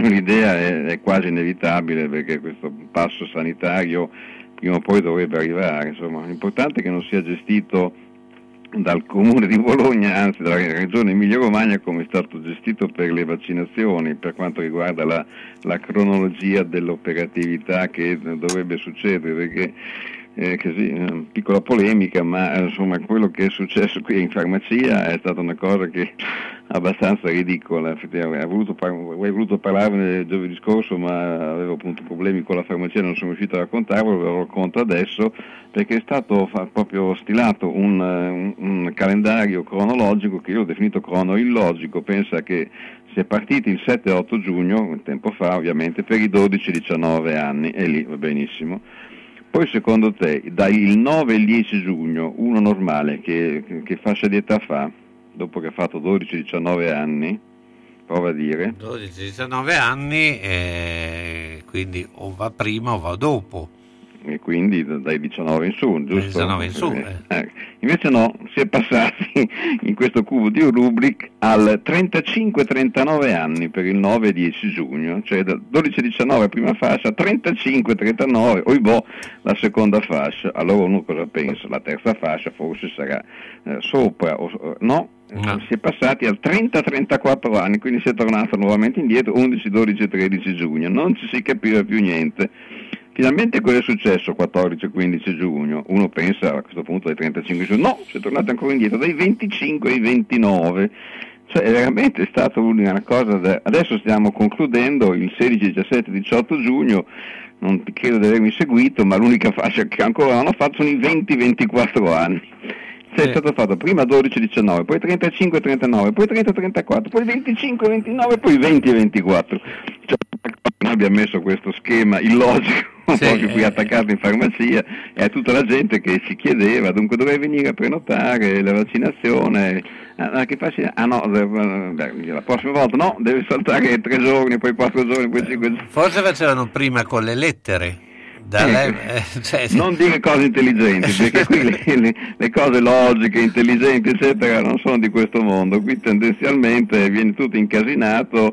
l'idea è quasi inevitabile, perché questo passo sanitario prima o poi dovrebbe arrivare. Insomma, l'importante è che non sia gestito dal comune di Bologna, anzi dalla regione Emilia-Romagna, come è stato gestito per le vaccinazioni, per quanto riguarda la cronologia dell'operatività che dovrebbe succedere, perché piccola polemica, ma insomma quello che è successo qui in farmacia è stata una cosa che abbastanza ridicola. Avrei voluto parlarne giovedì scorso, ma avevo appunto problemi con la farmacia, non sono riuscito a raccontarlo, ve lo racconto adesso, perché è stato proprio stilato un calendario cronologico che io ho definito cronoillogico. Pensa che si è partiti il 7-8 giugno, un tempo fa ovviamente, per i 12-19 anni, e lì va benissimo. Poi secondo te, dal 9 al 10 giugno, uno normale che fascia di età fa, dopo che ha fatto 12-19 anni, prova a dire? 12-19 anni, quindi o va prima o va dopo. E quindi dai 19 in su, giusto? 19 in su, Invece no, si è passati in questo cubo di Rubrik al 35-39 anni per il 9-10 giugno, cioè da 12-19 prima fascia, 35-39, oibò, la seconda fascia. Allora uno cosa pensa? La terza fascia forse sarà sopra, o no? Si è passati al 30-34 anni, quindi si è tornato nuovamente indietro, 11-12-13 giugno, non ci si capiva più niente. Finalmente cosa è successo 14-15 giugno? Uno pensa a questo punto ai 35 giugno, no, si è tornato ancora indietro, dai 25 ai 29, cioè è veramente stata una cosa adesso stiamo concludendo il 16, 17, 18 giugno, non credo di avermi seguito, ma l'unica fascia che ancora non ho fatto sono i 20-24 anni. Cioè è stato fatto prima 12-19, poi 35-39, poi 30-34, poi 25-29, poi 20-24. Cioè, noi abbiamo messo questo schema illogico un po' qui attaccato in farmacia e a tutta la gente che si chiedeva dunque dov'è venire a prenotare la vaccinazione, che fascina? La prossima volta no, deve saltare 3 giorni, poi 4 giorni, poi 5 giorni. Forse facevano prima con le lettere. Non dire cose intelligenti, perché qui le cose logiche, intelligenti eccetera non sono di questo mondo, qui tendenzialmente viene tutto incasinato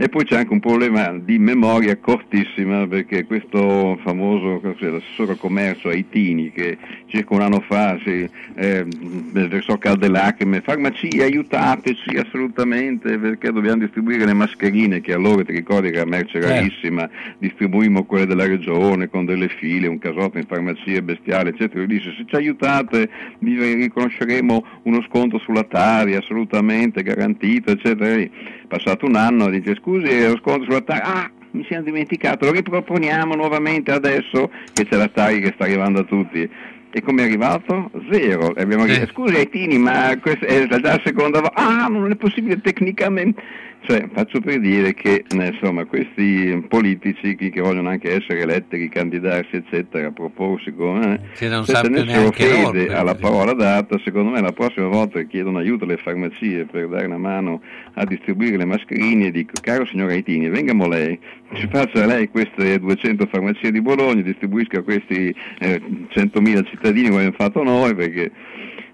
E poi c'è anche un problema di memoria cortissima, perché questo famoso assessore al commercio Aitini, che circa un anno fa si versò calde lacrime: farmacie, aiutateci assolutamente, perché dobbiamo distribuire le mascherine, che allora, ti ricordi, che la merce rarissima, distribuimmo quelle della regione con delle file, un casotto in farmacie bestiale, eccetera. Lui dice: se ci aiutate vi riconosceremo uno sconto sulla Tari assolutamente garantito, eccetera. E passato un anno dice: scusi, lo sconto sulla Tari, mi siamo dimenticato, lo riproponiamo nuovamente adesso che c'è la Tari che sta arrivando a tutti. E come è arrivato? Zero. Abbiamo detto: scusi Aitini, ma questa è già la seconda volta. Non è possibile tecnicamente. Cioè, faccio per dire che insomma questi politici che vogliono anche essere eletti, ricandidarsi, eccetera, proporsi come se tenessero fede alla parola data, secondo me la prossima volta che chiedono aiuto alle farmacie per dare una mano a distribuire le mascherine, dico: caro signor Aitini, venga mo lei, ci faccia lei queste 200 farmacie di Bologna, distribuisca a questi 100.000 cittadini come abbiamo fatto noi, perché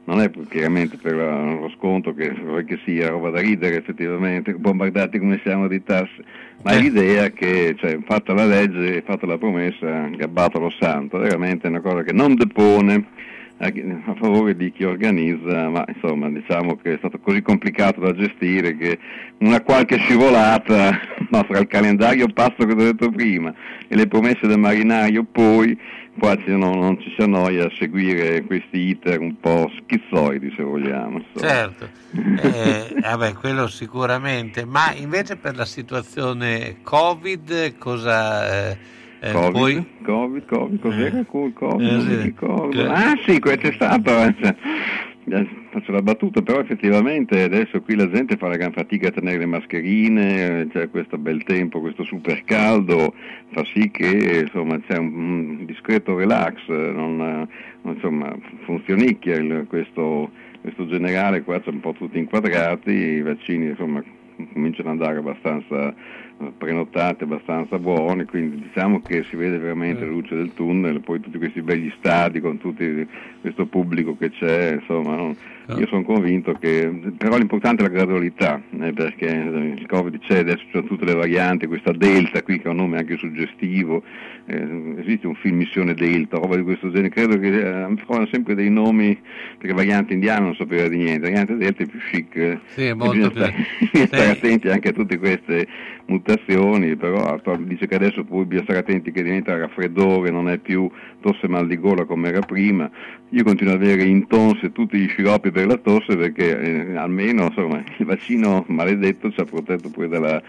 non è chiaramente per lo sconto che sia roba da ridere, effettivamente, bombardati come siamo di tasse, ma è l'idea che, cioè, fatta la legge, fatta la promessa, gabbato lo santo, veramente è una cosa che non depone a favore di chi organizza, ma insomma diciamo che è stato così complicato da gestire che una qualche scivolata, ma fra il calendario pazzo che ho detto prima e le promesse del marinaio, poi quasi non ci si annoia a seguire questi iter un po' schizzoidi, se vogliamo. Certo, vabbè, quello sicuramente. Ma invece per la situazione Covid cosa... Covid, cos'era Covid? Non mi ricordo. Sì, questo è stato. Faccio la battuta, però effettivamente adesso qui la gente fa la gran fatica a tenere le mascherine, c'è questo bel tempo, questo super caldo, fa sì che insomma c'è un discreto relax, insomma funzionicchia questo generale, qua c'è un po' tutti inquadrati, i vaccini insomma cominciano ad andare abbastanza prenotati, abbastanza buoni, quindi diciamo che si vede veramente la luce del tunnel. Poi tutti questi begli stadi con tutto questo pubblico che c'è, insomma, io sono convinto che però l'importante è la gradualità, perché il Covid c'è, adesso ci sono tutte le varianti, questa Delta qui che ha un nome anche suggestivo, esiste un film Missione Delta, roba di questo genere, credo che trovano sempre dei nomi, perché variante indiana non sapeva di niente, variante Delta è più chic, sì, è molto bisogna stare attenti anche a tutte queste mutazioni, però dice che adesso poi bisogna stare attenti che diventa raffreddore, non è più tosse mal di gola come era prima. Io continuo ad avere in tonse tutti gli sciroppi per la tosse, perché almeno insomma il vaccino maledetto ci ha protetto pure dalla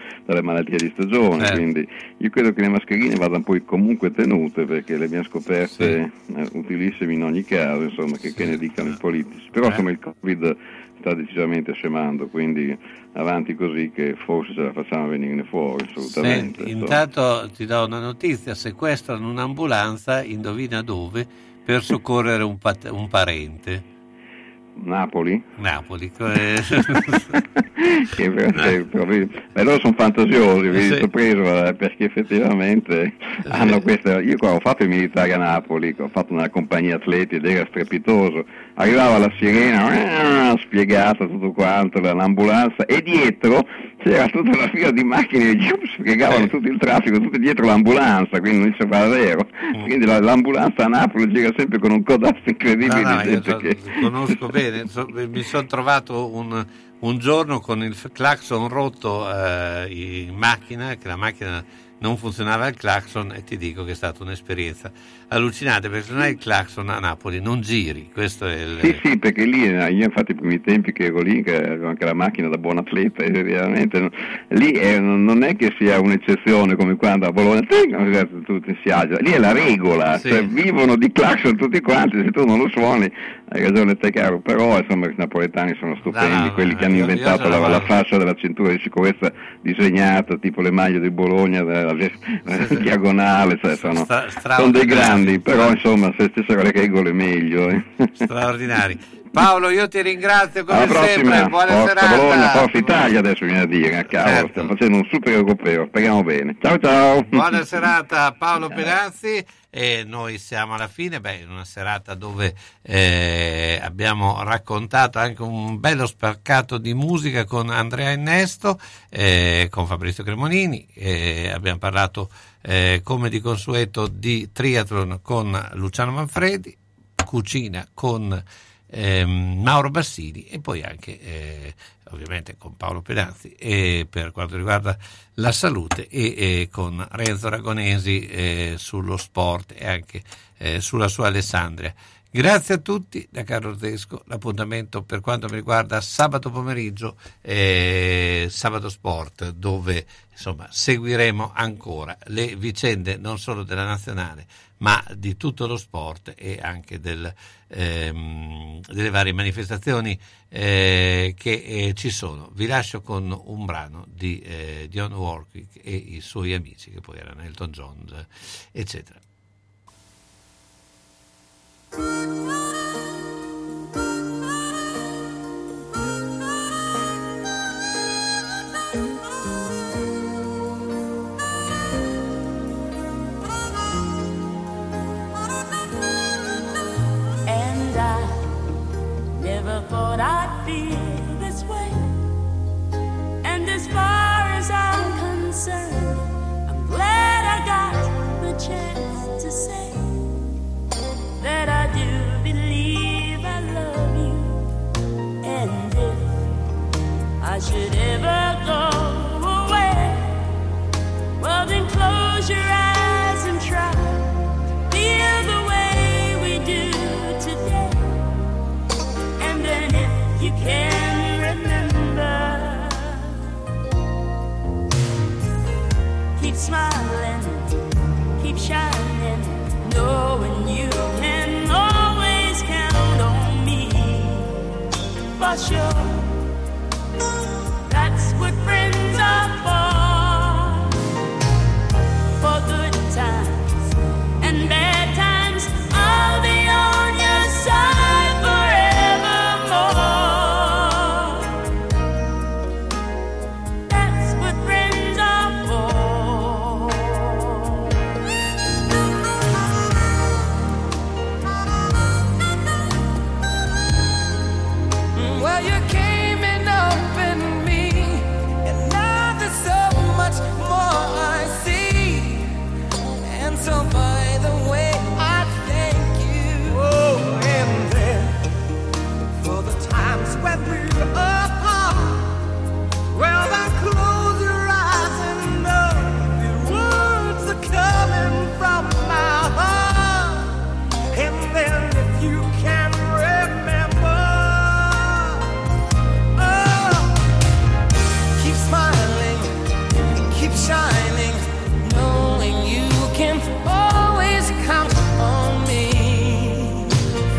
malattia di stagione, quindi io credo che le mascherine vadano poi comunque tenute, perché le abbiamo scoperte utilissime in ogni caso, insomma, che ne dicano i politici, però insomma il Covid sta decisamente scemando, quindi avanti così che forse ce la facciamo venirne fuori assolutamente. Senti, intanto ti do una notizia: sequestrano un'ambulanza, indovina dove, per soccorrere un parente. Napoli. Ma loro sono fantasiosi, vi ho preso, perché effettivamente hanno questa. Io qua ho fatto il militare a Napoli, ho fatto una compagnia atleti ed era strepitoso. Arrivava la sirena, spiegata tutto quanto, l'ambulanza, e dietro c'era tutta la fila di macchine che spiegavano tutto il traffico, tutto dietro l'ambulanza, quindi non c'era vero. Quindi l'ambulanza a Napoli gira sempre con un codazzo incredibile. Conosco bene. Mi sono trovato un giorno con il clacson rotto in macchina, che la macchina non funzionava il clacson, e ti dico che è stata un'esperienza allucinante, perché se non hai il clacson a Napoli non giri. Questo è il... Sì, perché lì, io infatti i primi tempi che ero lì, che avevo anche la macchina da buon atleta, e veramente lì non è che sia un'eccezione come quando a Bologna tutti si agita, lì è la regola, cioè vivono di clacson tutti quanti, se tu non lo suoni hai ragione te, caro, però insomma i napoletani sono stupendi, quelli che hanno inventato la fascia della cintura di sicurezza disegnata, tipo le maglie di Bologna diagonale, cioè sono dei grandi, però insomma se stessero le regole meglio. Straordinari. Paolo, io ti ringrazio come sempre, buona serata. Bologna, Forza Italia adesso viene a dire, cavolo, stiamo facendo un super europeo, speriamo bene. Ciao ciao. Buona serata Paolo Penazzi. e noi siamo alla fine, in una serata dove abbiamo raccontato anche un bello sparcato di musica con Andrea Innesto, con Fabrizio Cremonini, abbiamo parlato come di consueto di triathlon con Luciano Manfredi, cucina con Mauro Bassini e poi anche ovviamente con Paolo Penanzi, e per quanto riguarda la salute e con Renzo Ragonesi sullo sport e anche sulla sua Alessandria. Grazie a tutti da Carlo Tesco, l'appuntamento per quanto mi riguarda sabato pomeriggio, sabato sport, dove insomma seguiremo ancora le vicende non solo della nazionale ma di tutto lo sport e anche delle varie manifestazioni che ci sono. Vi lascio con un brano di Dionne Warwick e i suoi amici, che poi erano Elton John, eccetera. Thought I'd feel this way, and as far as I'm concerned, I'm glad I got the chance to say that I do believe I love you. And if I should ever go away, well then close your eyes and try to feel the way we do today. You can remember. Keep smiling, keep shining, knowing you can always count on me. For sure, that's what friends are for. For good times and bad times, I'll be on your side forevermore.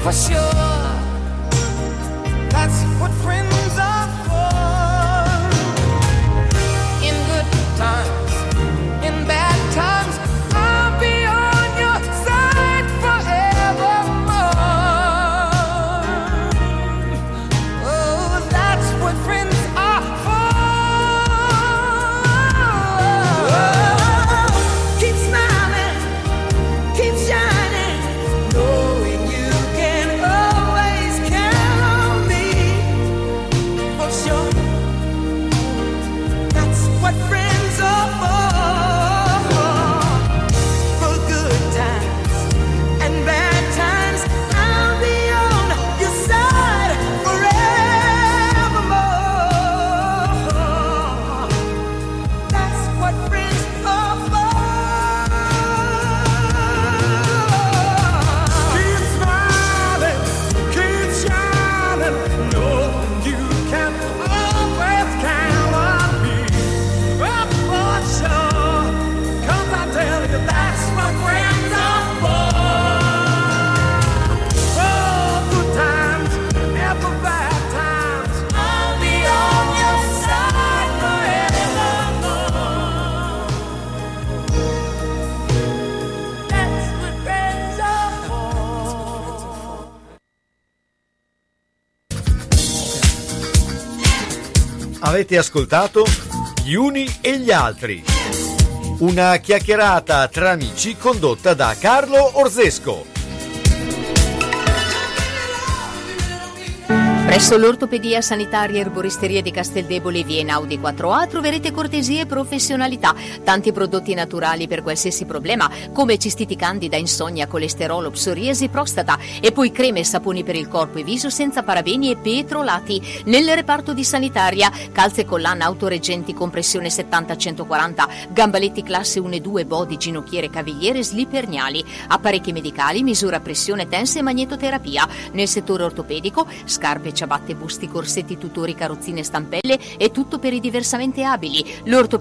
For sure, that's what friends are for. In good times, in bad times, I'll be on your side forevermore. Oh, that's what friends are for. Oh, keep smiling, keep shining, no. Avete ascoltato Gli Uni e gli Altri, Una chiacchierata tra amici condotta da Carlo Orzesco. Presso l'ortopedia sanitaria e erboristeria di Casteldebole, via Einaudi 4A, troverete cortesie e professionalità, tanti prodotti naturali per qualsiasi problema, come cistiti candida, insonnia, colesterolo, psoriasi, prostata, e poi creme e saponi per il corpo e viso senza parabeni e petrolati. Nel reparto di sanitaria, calze collana autoreggenti, compressione 70-140, gambaletti classe 1 e 2, body, ginocchiere, cavigliere, slip erniali, apparecchi medicali, misura pressione, tense e magnetoterapia. Nel settore ortopedico, scarpe, ciabatte, busti, corsetti, tutori, carrozzine, stampelle e tutto per i diversamente abili. L'ortopedia